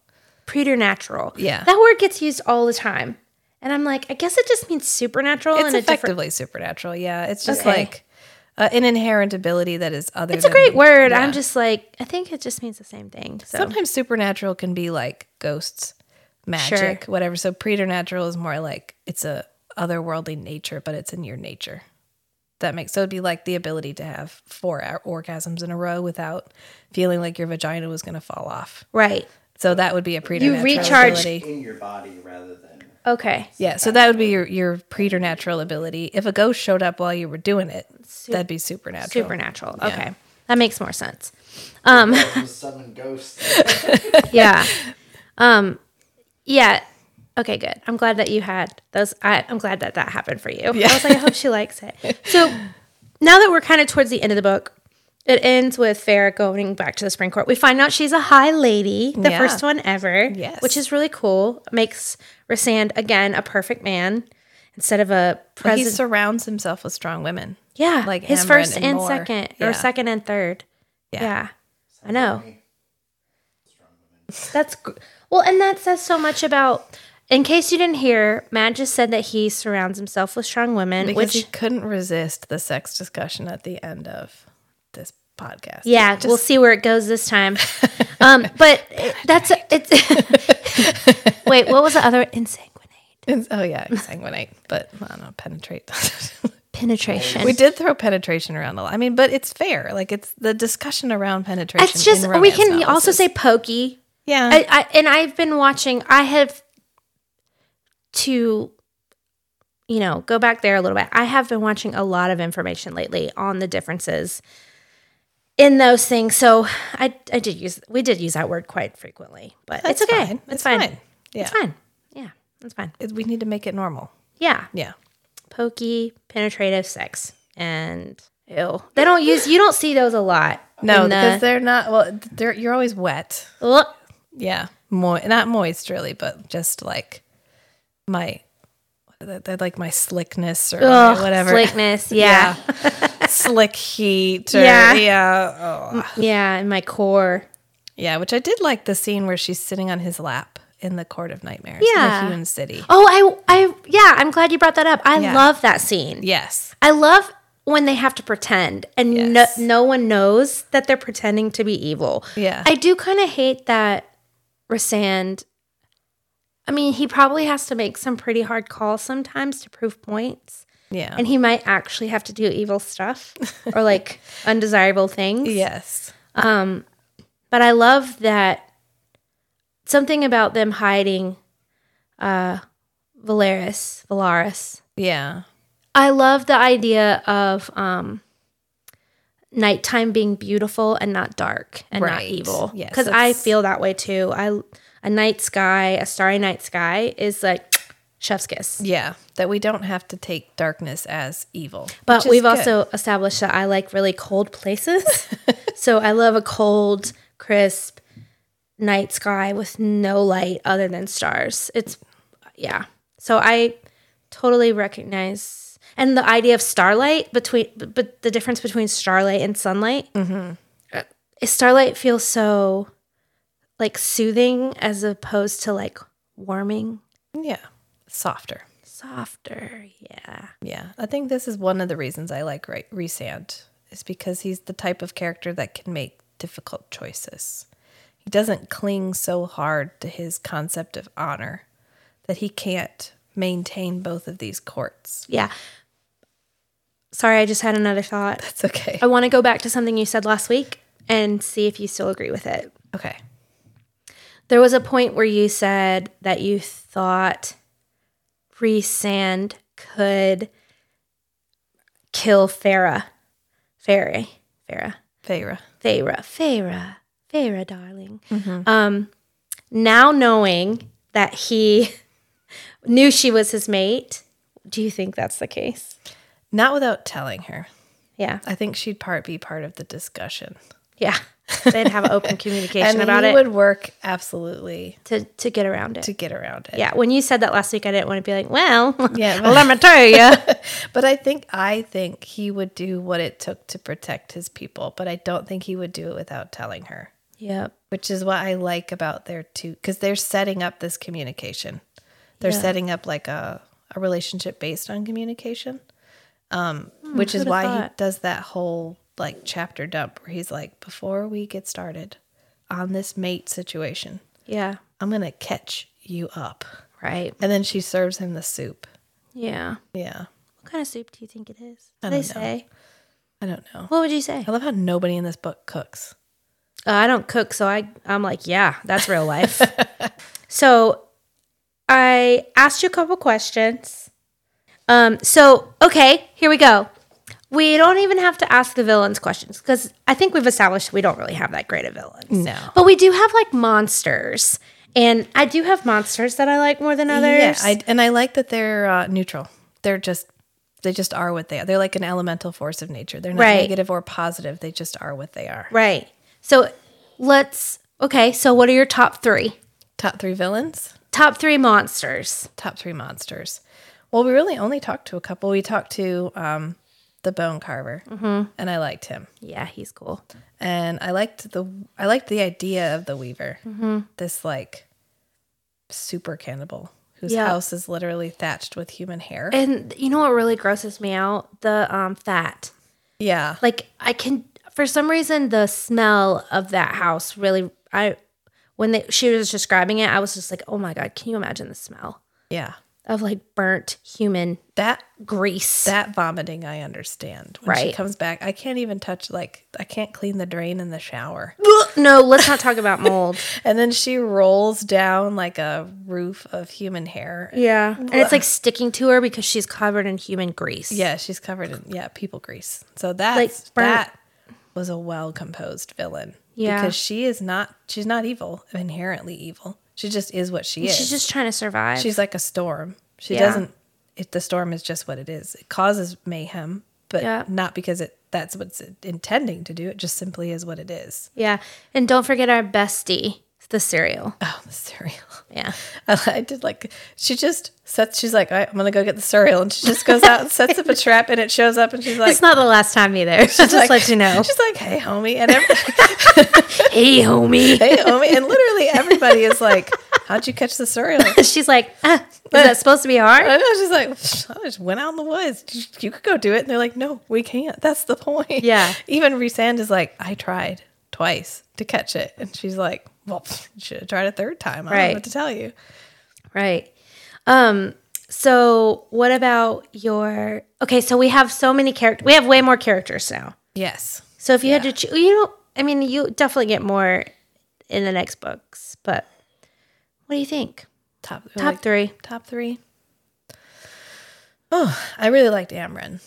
Preternatural. Yeah. That word gets used all the time. And I'm like, I guess it just means supernatural. It's effectively supernatural. Yeah. It's just like an inherent ability that is other than. It's a great word. Yeah. I'm just like, I think it just means the same thing. So. Sometimes supernatural can be like ghosts, magic, whatever. So preternatural is more like it's a otherworldly nature, but it's in your nature. So it'd be like the ability to have 4 orgasms in a row without feeling like your vagina was going to fall off. Right. So that would be a preternatural ability. In your body rather than. Okay. Yeah. So that would be your preternatural ability. If a ghost showed up while you were doing it, that'd be supernatural. Supernatural. Yeah. Okay. That makes more sense. Summon ghosts. Yeah. Yeah. Okay, good. I'm glad that you had those. I'm glad that that happened for you. Yeah. I was like, I hope she likes it. So now that we're kind of towards the end of the book, it ends with Feyre going back to the Spring Court. We find out she's a high lady, the first one ever, which is really cool. Makes Rhysand, again, a perfect man instead of a president. He surrounds himself with strong women. Yeah, like his Amren first and second, or second and third. Yeah. I know. Strong women. Well, and that says so much about... In case you didn't hear, Matt just said that he surrounds himself with strong women. Because he couldn't resist the sex discussion at the end of this podcast. Yeah, we'll see where it goes this time. But it's wait, what was the other? Insanguinate. Oh, yeah, insanguinate. But I don't know, penetrate. Penetration. We did throw penetration around a lot. I mean, but it's Feyre. Like, it's the discussion around penetration. It's just, we can also say pokey. Yeah. And I've been watching, I have... to you know, go back there a little bit. I have been watching a lot of information lately on the differences in those things. So we did use that word quite frequently, but that's it's okay. Fine. It's fine. Yeah. It's fine. Yeah. It's fine. We need to make it normal. Yeah. Yeah. Pokey, penetrative sex. And ew. You don't see those a lot. No, because they're not, you're always wet. Look. Yeah. Not moist really, but just like my slickness or whatever. Slickness, yeah. Slick heat. Or, yeah. Yeah. Oh. Yeah, and my core. Yeah, which I did like the scene where she's sitting on his lap in the Court of Nightmares. Yeah. In the human city. Oh, I'm glad you brought that up. I love that scene. Yes. I love when they have to pretend and no one knows that they're pretending to be evil. Yeah. I do kind of hate that Rhysand, I mean, he probably has to make some pretty hard calls sometimes to prove points. Yeah. And he might actually have to do evil stuff or like undesirable things. Yes. But I love that something about them hiding Valaris. Yeah. I love the idea of nighttime being beautiful and not dark and not evil. Yes. Because I feel that way too. A starry night sky is like chef's kiss. Yeah, that we don't have to take darkness as evil. But we've also established that I like really cold places. So I love a cold, crisp night sky with no light other than stars. Yeah. So I totally recognize. And the idea of starlight, but the difference between starlight and sunlight. Mm-hmm. Starlight feels so like soothing as opposed to like warming. Yeah. Softer. Yeah. Yeah. I think this is one of the reasons I like Rhysand is because he's the type of character that can make difficult choices. He doesn't cling so hard to his concept of honor that he can't maintain both of these courts. Yeah. Sorry, I just had another thought. That's okay. I want to go back to something you said last week and see if you still agree with it. Okay. There was a point where you said that you thought Rhysand could kill Feyre, darling. Mm-hmm. Now knowing that he knew she was his mate, do you think that's the case? Not without telling her. Yeah. I think she'd be part of the discussion. Yeah. They'd have open communication about it. And it would work, absolutely. To get around it. Yeah. When you said that last week, I didn't want to be like, let me tell you. But I think he would do what it took to protect his people, but I don't think he would do it without telling her. Yeah. Which is what I like about their two, because they're setting up this communication. They're setting up like a relationship based on communication, which is why he does that whole like chapter dump where he's like, before we get started on this mate situation, I'm gonna catch you up, right? And then she serves him the soup. Yeah What kind of soup do you think it is? I don't know. What would you say? I love how nobody in this book cooks. I don't cook, so I'm like, yeah, that's real life. So I asked you a couple questions. So okay, here we go. We don't even have to ask the villains questions because I think we've established we don't really have that great of villains. No. But we do have like monsters. And I do have monsters that I like more than others. Yeah, and I like that they're neutral. They just are what they are. They're like an elemental force of nature. They're not negative or positive. They just are what they are. Right. So so what are your top three? Top three villains? Top three monsters. Well, we really only talked to a couple. We talked to... the bone carver. Mm-hmm. And I liked him. Yeah, he's cool. And I liked the idea of the weaver. Mm-hmm. This like super cannibal whose house is literally thatched with human hair. And you know what really grosses me out? The fat. Yeah. Like for some reason the smell of that house really when she was describing it, I was just like, "Oh my God, can you imagine the smell?" Yeah. Of like burnt human grease. That vomiting, I understand. When she comes back, I can't even touch, I can't clean the drain in the shower. No, let's not talk about mold. And then she rolls down like a roof of human hair. Yeah. And it's like sticking to her because she's covered in human grease. Yeah, she's covered in people grease. So that was a well-composed villain. Yeah. Because she's not evil, inherently evil. She just is what she is. She's just trying to survive. She's like a storm. She doesn't. The storm is just what it is. It causes mayhem, but not because that's what's intending to do. It just simply is what it is. Yeah. And don't forget our bestie, the cereal. Oh, the cereal. Yeah. I did she's like, all right, I'm going to go get the cereal. And she just goes out and sets up a trap and it shows up and she's like. It's not the last time either. She's just let you know. She's like, hey, homie. And hey, homie. Hey, homie. And literally everybody is like, how'd you catch the cereal? She's like, is that supposed to be hard? I know. She's like, I just went out in the woods. You could go do it. And they're like, no, we can't. That's the point. Yeah. Even Rhysand is like, I tried twice to catch it. And she's like, well, you should have tried a third time. I don't know what to tell you. Right. So what about your... Okay, so we have so many characters. We have way more characters now. Yes. So if you had to choose... you definitely get more in the next books, but... What do you think? Top three. Top three. Oh, I really liked Amren.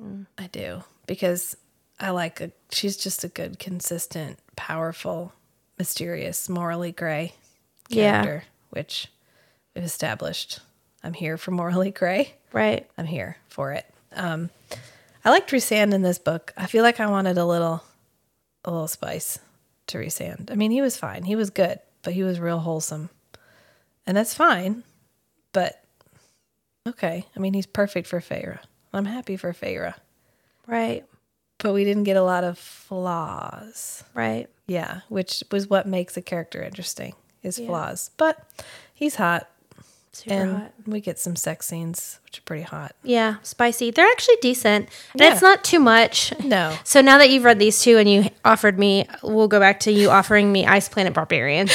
Mm. I do. Because she's just a good, consistent, powerful, mysterious, morally gray character, which we've established. I'm here for morally gray. Right. I'm here for it. I liked Rhysand in this book. I feel like I wanted a little spice to Rhysand. I mean, he was fine. He was good, but he was real wholesome. And that's fine, but okay. I mean, he's perfect for Feyre. I'm happy for Feyre. Right. But we didn't get a lot of flaws. Right. Yeah, which was what makes a character interesting, is flaws. But he's hot. Super hot. We get some sex scenes, which are pretty hot. Yeah, spicy. They're actually decent. And it's not too much. No. So now that you've read these two and you offered me, we'll go back to you offering me Ice Planet Barbarians.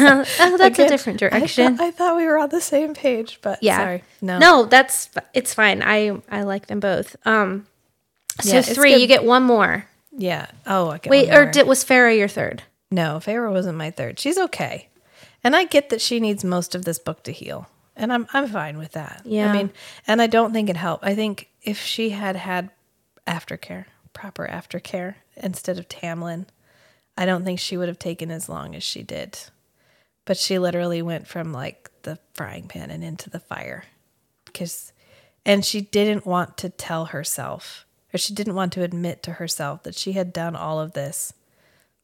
Again, a different direction. I thought we were on the same page, but sorry. No, it's fine. I like them both. So three, you get one more. Yeah. Oh, I get one more. Or was Feyre your third? No, Feyre wasn't my third. She's okay. And I get that she needs most of this book to heal. And I'm fine with that. Yeah. I mean, and I don't think it helped. I think if she had proper aftercare, instead of Tamlin, I don't think she would have taken as long as she did. But she literally went from the frying pan and into the fire. And she didn't want to tell herself, or she didn't want to admit to herself that she had done all of this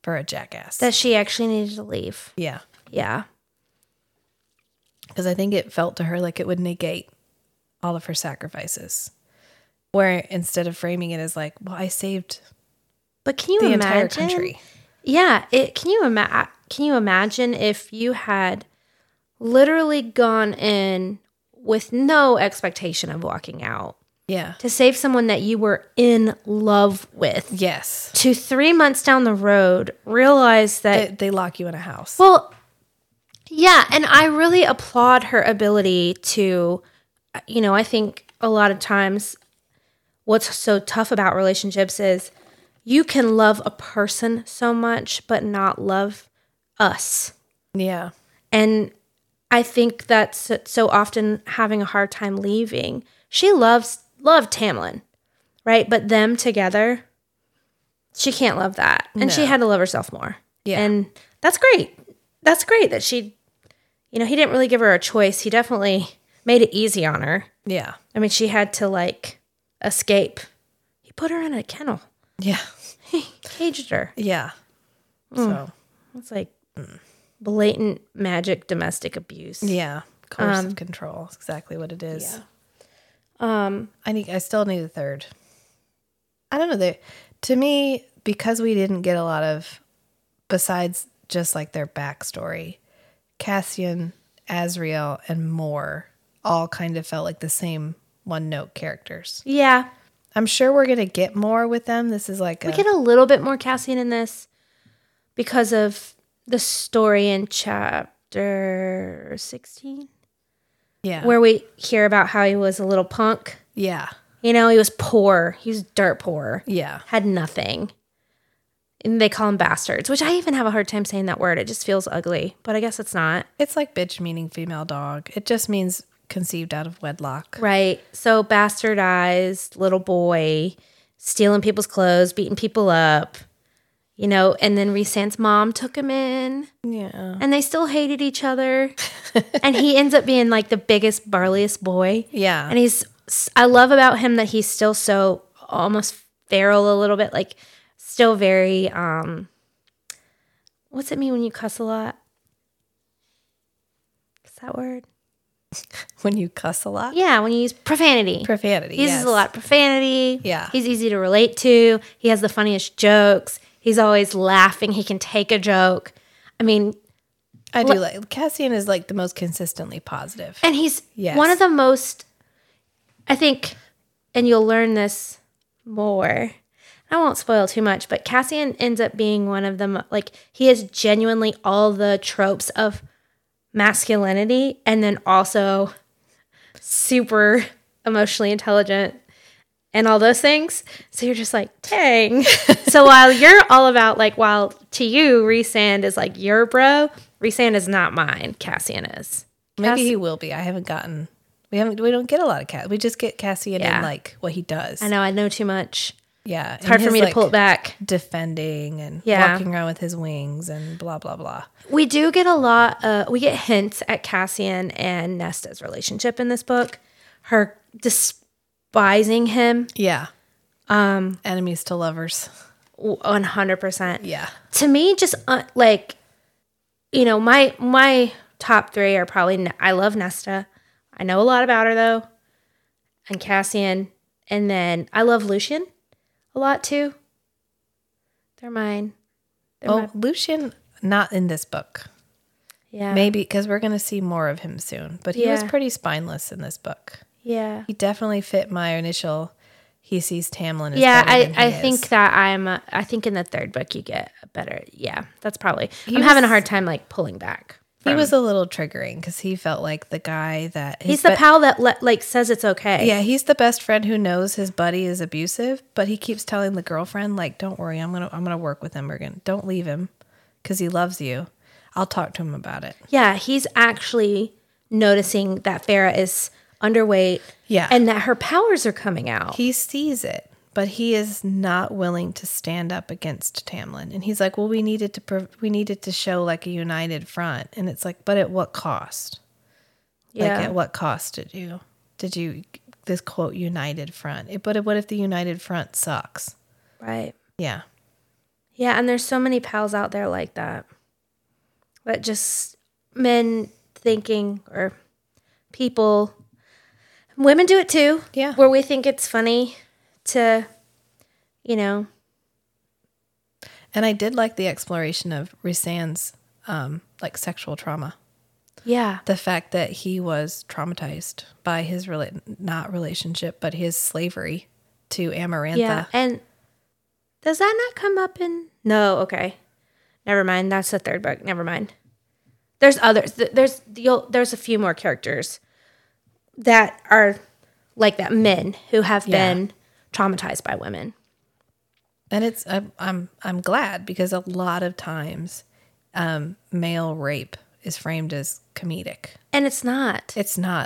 for a jackass. That she actually needed to leave. Yeah. Yeah. Because I think it felt to her like it would negate all of her sacrifices. Where instead of framing it as I saved the entire country. Yeah. Can you imagine if you had literally gone in with no expectation of walking out? Yeah. To save someone that you were in love with. Yes. To 3 months down the road, realize that... They lock you in a house. Well, yeah. And I really applaud her ability to, I think a lot of times what's so tough about relationships is you can love a person so much, but not love us. Yeah. And I think that's so often having a hard time leaving. She loved Tamlin, right? But them together, she can't love that. And she had to love herself more. Yeah. And that's great. That's great that she, he didn't really give her a choice. He definitely made it easy on her. Yeah. I mean, she had to, escape. He put her in a kennel. Yeah. He caged her. Yeah. So. It's blatant magic domestic abuse. Yeah. Coercive control. That's exactly what it is. Yeah. I still need a third. I don't know. To me, because we didn't get a lot of, besides just their backstory, Cassian, Azriel, and Moore all kind of felt like the same one-note characters. Yeah. I'm sure we're going to get more with them. This is We get a little bit more Cassian in this because of the story in chapter 16. Yeah. Where we hear about how he was a little punk. Yeah. He was poor. He was dirt poor. Yeah. Had nothing. And they call them bastards, which I even have a hard time saying that word. It just feels ugly, but I guess it's not. It's like bitch meaning female dog. It just means conceived out of wedlock. Right. So bastardized little boy, stealing people's clothes, beating people up, you know, and then Rhysand's mom took him in. Yeah. And they still hated each other. And he ends up being like the biggest, burliest boy. Yeah. And I love about him that he's still so almost feral a little bit, like still very, what's it mean when you cuss a lot? What's that word? When you cuss a lot? Yeah, when you use profanity. Profanity, yes. He uses a lot of profanity. Yeah. He's easy to relate to. He has the funniest jokes. He's always laughing. He can take a joke. I mean... I do like... Cassian is like the most consistently positive. And he's one of the most... I think... And you'll learn this more. I won't spoil too much, but Cassian ends up being one of them. Like, he is genuinely all the tropes of... masculinity, and then also super emotionally intelligent and all those things. So you're just like, dang. So while you're all about, like, while to you, Rhysand is like your bro, Rhysand is not mine. Cassian is. Maybe he will be. I haven't gotten, we don't get a lot of Cassian. We just get Cassian in, like, what he does. I know too much. Yeah. It's hard for me to pull it back. Defending and walking around with his wings and blah, blah, blah. We do get a lot. We get hints at Cassian and Nesta's relationship in this book. Her despising him. Yeah. Enemies to lovers. 100%. Yeah. To me, just like, you know, my top three are probably, I love Nesta. I know a lot about her, though. And Cassian. And then I love Lucien. A lot too. They're mine. Lucien, not in this book. Yeah. Maybe because we're going to see more of him soon. But he was pretty spineless in this book. Yeah. He definitely fit my initial. He sees Tamlin as I think in the third book you get a better. Yeah, that's probably. I'm having a hard time like pulling back. He was a little triggering because he felt like the guy that... He's the pal that like says it's okay. Yeah, he's the best friend who knows his buddy is abusive, but he keeps telling the girlfriend, like, don't worry, I'm gonna work with him again. Don't leave him because he loves you. I'll talk to him about it. Yeah, he's actually noticing that Feyre is underweight and that her powers are coming out. He sees it, but he is not willing to stand up against Tamlin. And he's like, well, we needed to show like a united front. And it's like, but at what cost? Yeah. Like, at what cost did you this quote united front? But what if the united front sucks? Right. Yeah. Yeah. And there's so many pals out there like that. But just men thinking, or people, women do it too. Yeah. Where we think it's funny to, you know. And I did like the exploration of Rhysand's like sexual trauma. Yeah. The fact that he was traumatized by his relationship, but his slavery to Amarantha. Yeah. And does that not come up in? No. Okay. Never mind. That's the third book. Never mind. There's others. There's a few more characters that are like that, men who have been traumatized by women. And it's I'm glad, because a lot of times male rape is framed as comedic, and it's not.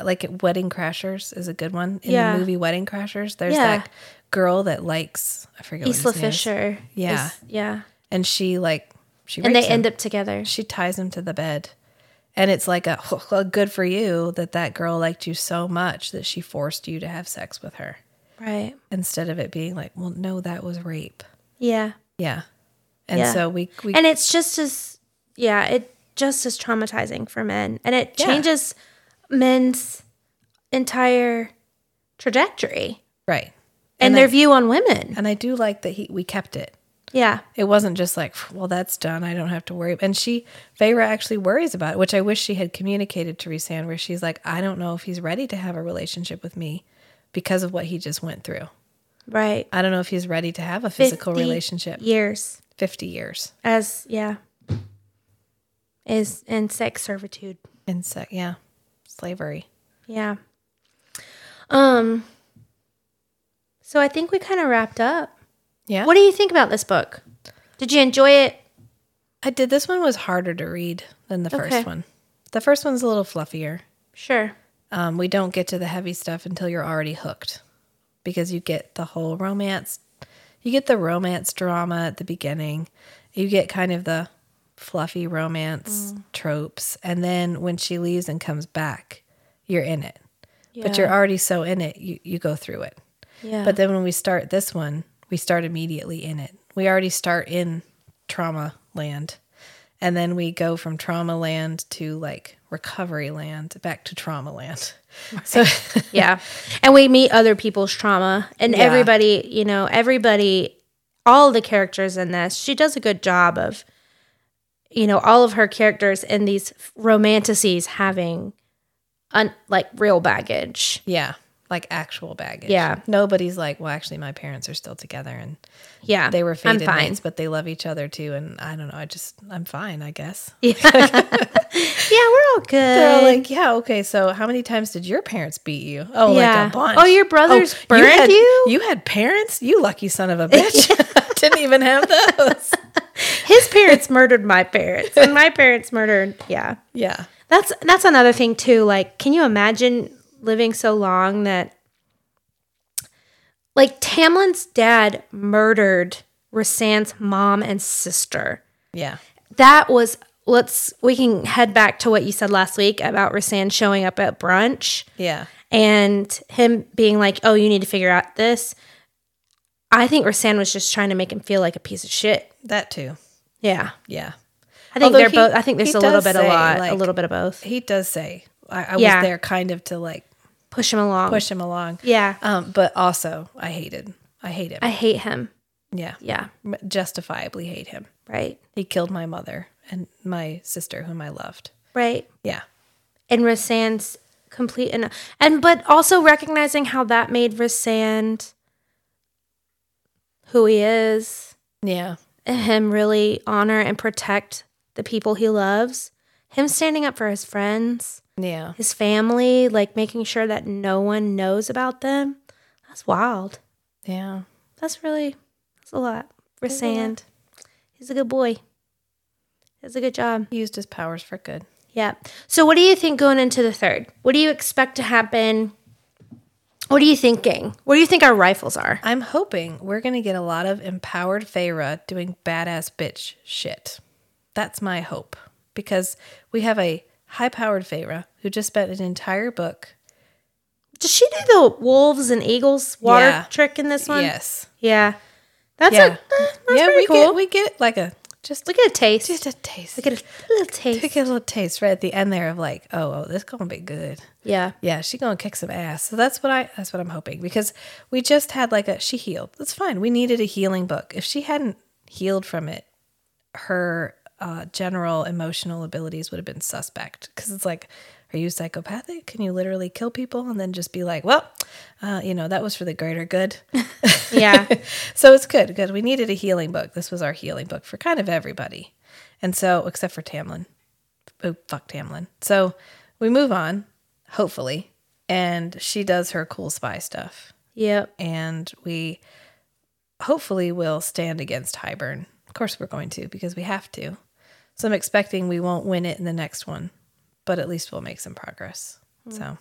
Like, Wedding Crashers is a good one. In the movie Wedding Crashers, there's that girl that likes, I forget what Isla Fisher is. And she and they end up together. She ties him to the bed. And it's like, good for you that girl liked you so much that she forced you to have sex with her. Right. Instead of it being like, well, no, that was rape. Yeah. Yeah. And so we... And it's just as... Yeah, it just as traumatizing for men. And it changes men's entire trajectory. Right. And their view on women. And I do like that we kept it. Yeah. It wasn't just like, well, that's done, I don't have to worry. And Feyre actually worries about it, which I wish she had communicated to Rhysand, where she's like, I don't know if he's ready to have a relationship with me because of what he just went through. Right. I don't know if he's ready to have a physical relationship. 50 years. Is in sex servitude. Slavery. Yeah. So I think we kind of wrapped up. Yeah. What do you think about this book? Did you enjoy it? I did. This one was harder to read than the first one. The first one's a little fluffier. Sure. We don't get to the heavy stuff until you're already hooked, because you get the whole romance. You get the romance drama at the beginning. You get kind of the fluffy romance tropes. And then when she leaves and comes back, you're in it. Yeah. But you're already so in it, you go through it. Yeah. But then when we start this one, we start immediately in it. We already start in trauma land. And then we go from trauma land to like recovery land back to trauma land. Right. So yeah. And we meet other people's trauma and everybody, you know, everybody, all the characters in this, she does a good job of, you know, all of her characters in these romanticities having like real baggage. Yeah. Like actual baggage. Yeah. Nobody's like, well, actually, my parents are still together and they were fated mates, but they love each other too. And I don't know. I'm fine, I guess. Yeah. We're all good. They're all like, yeah, okay. So how many times did your parents beat you? Oh, like a bunch. Oh, your brothers burned you? You had parents? You lucky son of a bitch. Didn't even have those. His parents murdered my parents and my parents murdered. Yeah. Yeah. That's another thing too. Like, can you imagine living so long that, like, Tamlin's dad murdered Rhysand's mom and sister. Yeah. That was, we can head back to what you said last week about Rhysand showing up at brunch. Yeah. And him being like, oh, you need to figure out this. I think Rhysand was just trying to make him feel like a piece of shit. That too. Yeah. Yeah. I think I think there's a little bit, a little bit of both. He does say, I was there kind of to like, Push him along. Yeah. But also, I hate him. I hate him. Yeah. Yeah. Justifiably hate him. Right. He killed my mother and my sister, whom I loved. Right. Yeah. And Rhysand's complete but also recognizing how that made Rhysand who he is. Yeah. Him really honor and protect the people he loves. Him standing up for his friends. Yeah. His family, like making sure that no one knows about them. That's wild. Yeah. That's a lot. Rhysand. He's a good boy. He does a good job. He used his powers for good. Yeah. So what do you think going into the third? What do you expect to happen? What are you thinking? What do you think our rifles are? I'm hoping we're going to get a lot of empowered Feyre doing badass bitch shit. That's my hope. Because we have a high-powered Feyre, who just spent an entire book. Does she do the wolves and eagles water trick in this one? Yes. Yeah. That's pretty cool. We get a taste. Just a taste. We get a little taste. Right at the end there of like, oh, this is going to be good. Yeah. Yeah, she's going to kick some ass. So that's what I'm hoping. Because we just had she healed. That's fine. We needed a healing book. If she hadn't healed from it, her general emotional abilities would have been suspect, because it's like, are you psychopathic? Can you literally kill people and then just be like, well, you know, that was for the greater good? Yeah. So it's good because we needed a healing book. This was our healing book for kind of everybody. And so, except for Tamlin. Oh, fuck Tamlin. So we move on, hopefully, and she does her cool spy stuff. Yep. And we hopefully will stand against Hybern. Of course we're going to, because we have to. So I'm expecting we won't win it in the next one, but at least we'll make some progress. Mm. So,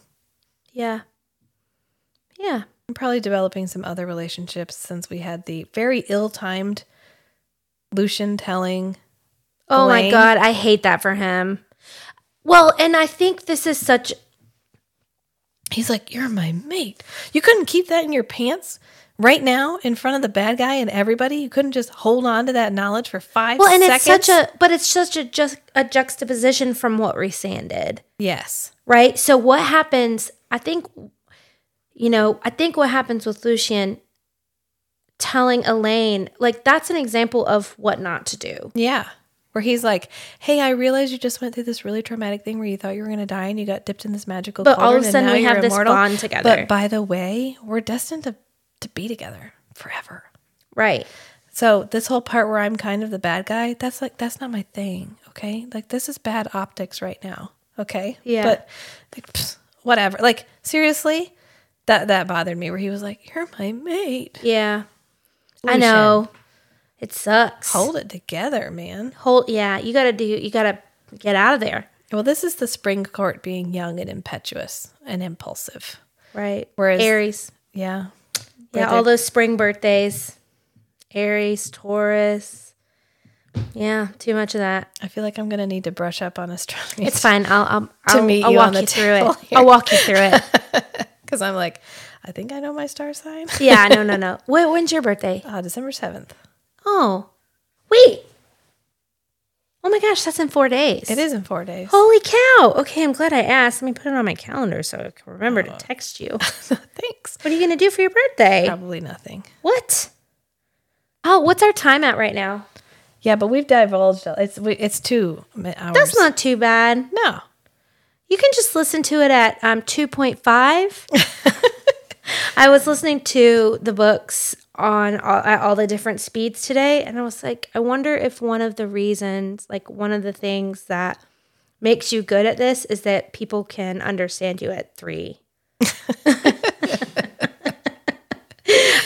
yeah, I'm probably developing some other relationships since we had the very ill-timed Lucien telling. Oh Elain. My God, I hate that for him. Well, and I think this is such. He's like, "You're my mate. You couldn't keep that in your pants." Right now, in front of the bad guy and everybody, you couldn't just hold on to that knowledge for 5 seconds. Well, and it's such a juxtaposition from what Rhysand did. Yes. Right? So what happens, I think what happens with Lucien telling Elain, like, that's an example of what not to do. Yeah. Where he's like, hey, I realize you just went through this really traumatic thing where you thought you were going to die and you got dipped in this magical cauldron. But all of a sudden we have this bond together. But by the way, we're destined to be together forever. Right. So this whole part where I'm kind of the bad guy, that's not my thing, okay? Like, this is bad optics right now, okay? Yeah. But whatever. Like, seriously, that bothered me where he was like, you're my mate. Yeah. Lucien. I know. It sucks. Hold it together, man. You gotta get out of there. Well, this is the Spring Court being young and impetuous and impulsive. Right. Whereas Aries. Yeah. Yeah, all those spring birthdays. Aries, Taurus. Yeah, too much of that. I feel like I'm going to need to brush up on astrology. It's fine. I'll walk you through it. I'll walk you through it. Because I'm like, I think I know my star sign. Yeah, no. When's your birthday? December 7th. Oh, wait. Oh my gosh, that's in 4 days. It is in 4 days. Holy cow. Okay, I'm glad I asked. Let me put it on my calendar so I can remember to text you. Thanks. What are you going to do for your birthday? Probably nothing. What? Oh, what's our time at right now? Yeah, but we've divulged. It's 2 hours. That's not too bad. No. You can just listen to it at 2.5. I was listening to the books at all the different speeds today, and I was like, I wonder if one of the things that makes you good at this is that people can understand you at 3.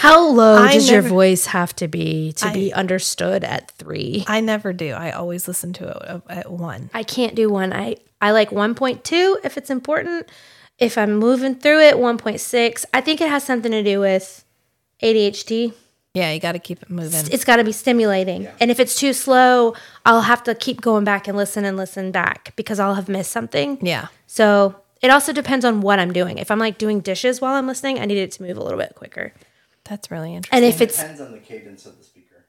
How low your voice have to be to be understood at 3? I never do. I always listen to it at 1. I can't do 1. I like 1.2 if it's important. If I'm moving through it, 1.6. I think it has something to do with ADHD. Yeah, you got to keep it moving. It's got to be stimulating. Yeah. And if it's too slow, I'll have to keep going back and listen back because I'll have missed something. Yeah. So it also depends on what I'm doing. If I'm like doing dishes while I'm listening, I need it to move a little bit quicker. That's really interesting. And it depends on the cadence of the speaker.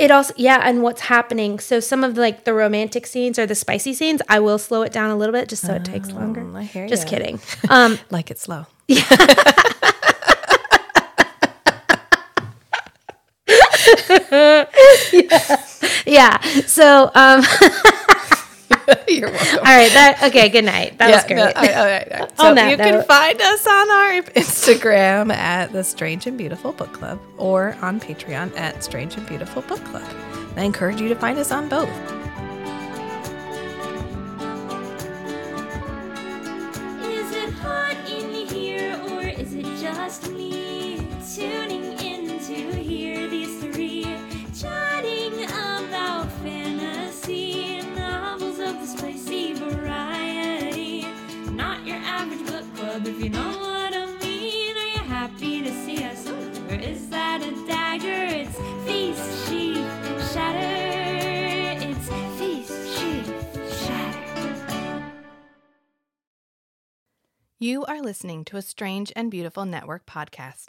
It also, and what's happening. So some of the romantic scenes or the spicy scenes, I will slow it down a little bit just so it takes longer. I hear you. Just kidding. Like it's slow. Yeah. Yeah. So, you're welcome. All right. Okay. Good night. That was great. No, all right. So you can find us on our Instagram at the Strange and Beautiful Book Club or on Patreon at Strange and Beautiful Book Club. And I encourage you to find us on both. Is it hot in here or is it just me tuning in to hear these three chatting about fantasy? Spicy variety, not your average book club, if you know what I mean. Are you happy to see us, or is that a dagger? It's feast, sheath, shatter. It's feast, sheath, shatter. You are listening to a Strange and Beautiful Network podcast,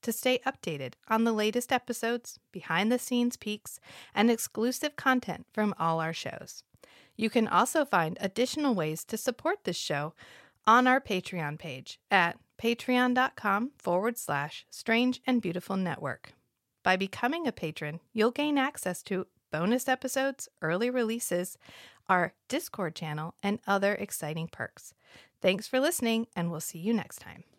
to stay updated on the latest episodes, behind-the-scenes peeks, and exclusive content from all our shows. You can also find additional ways to support this show on our Patreon page at patreon.com/Strange and Beautiful Network. By becoming a patron, you'll gain access to bonus episodes, early releases, our Discord channel, and other exciting perks. Thanks for listening, and we'll see you next time.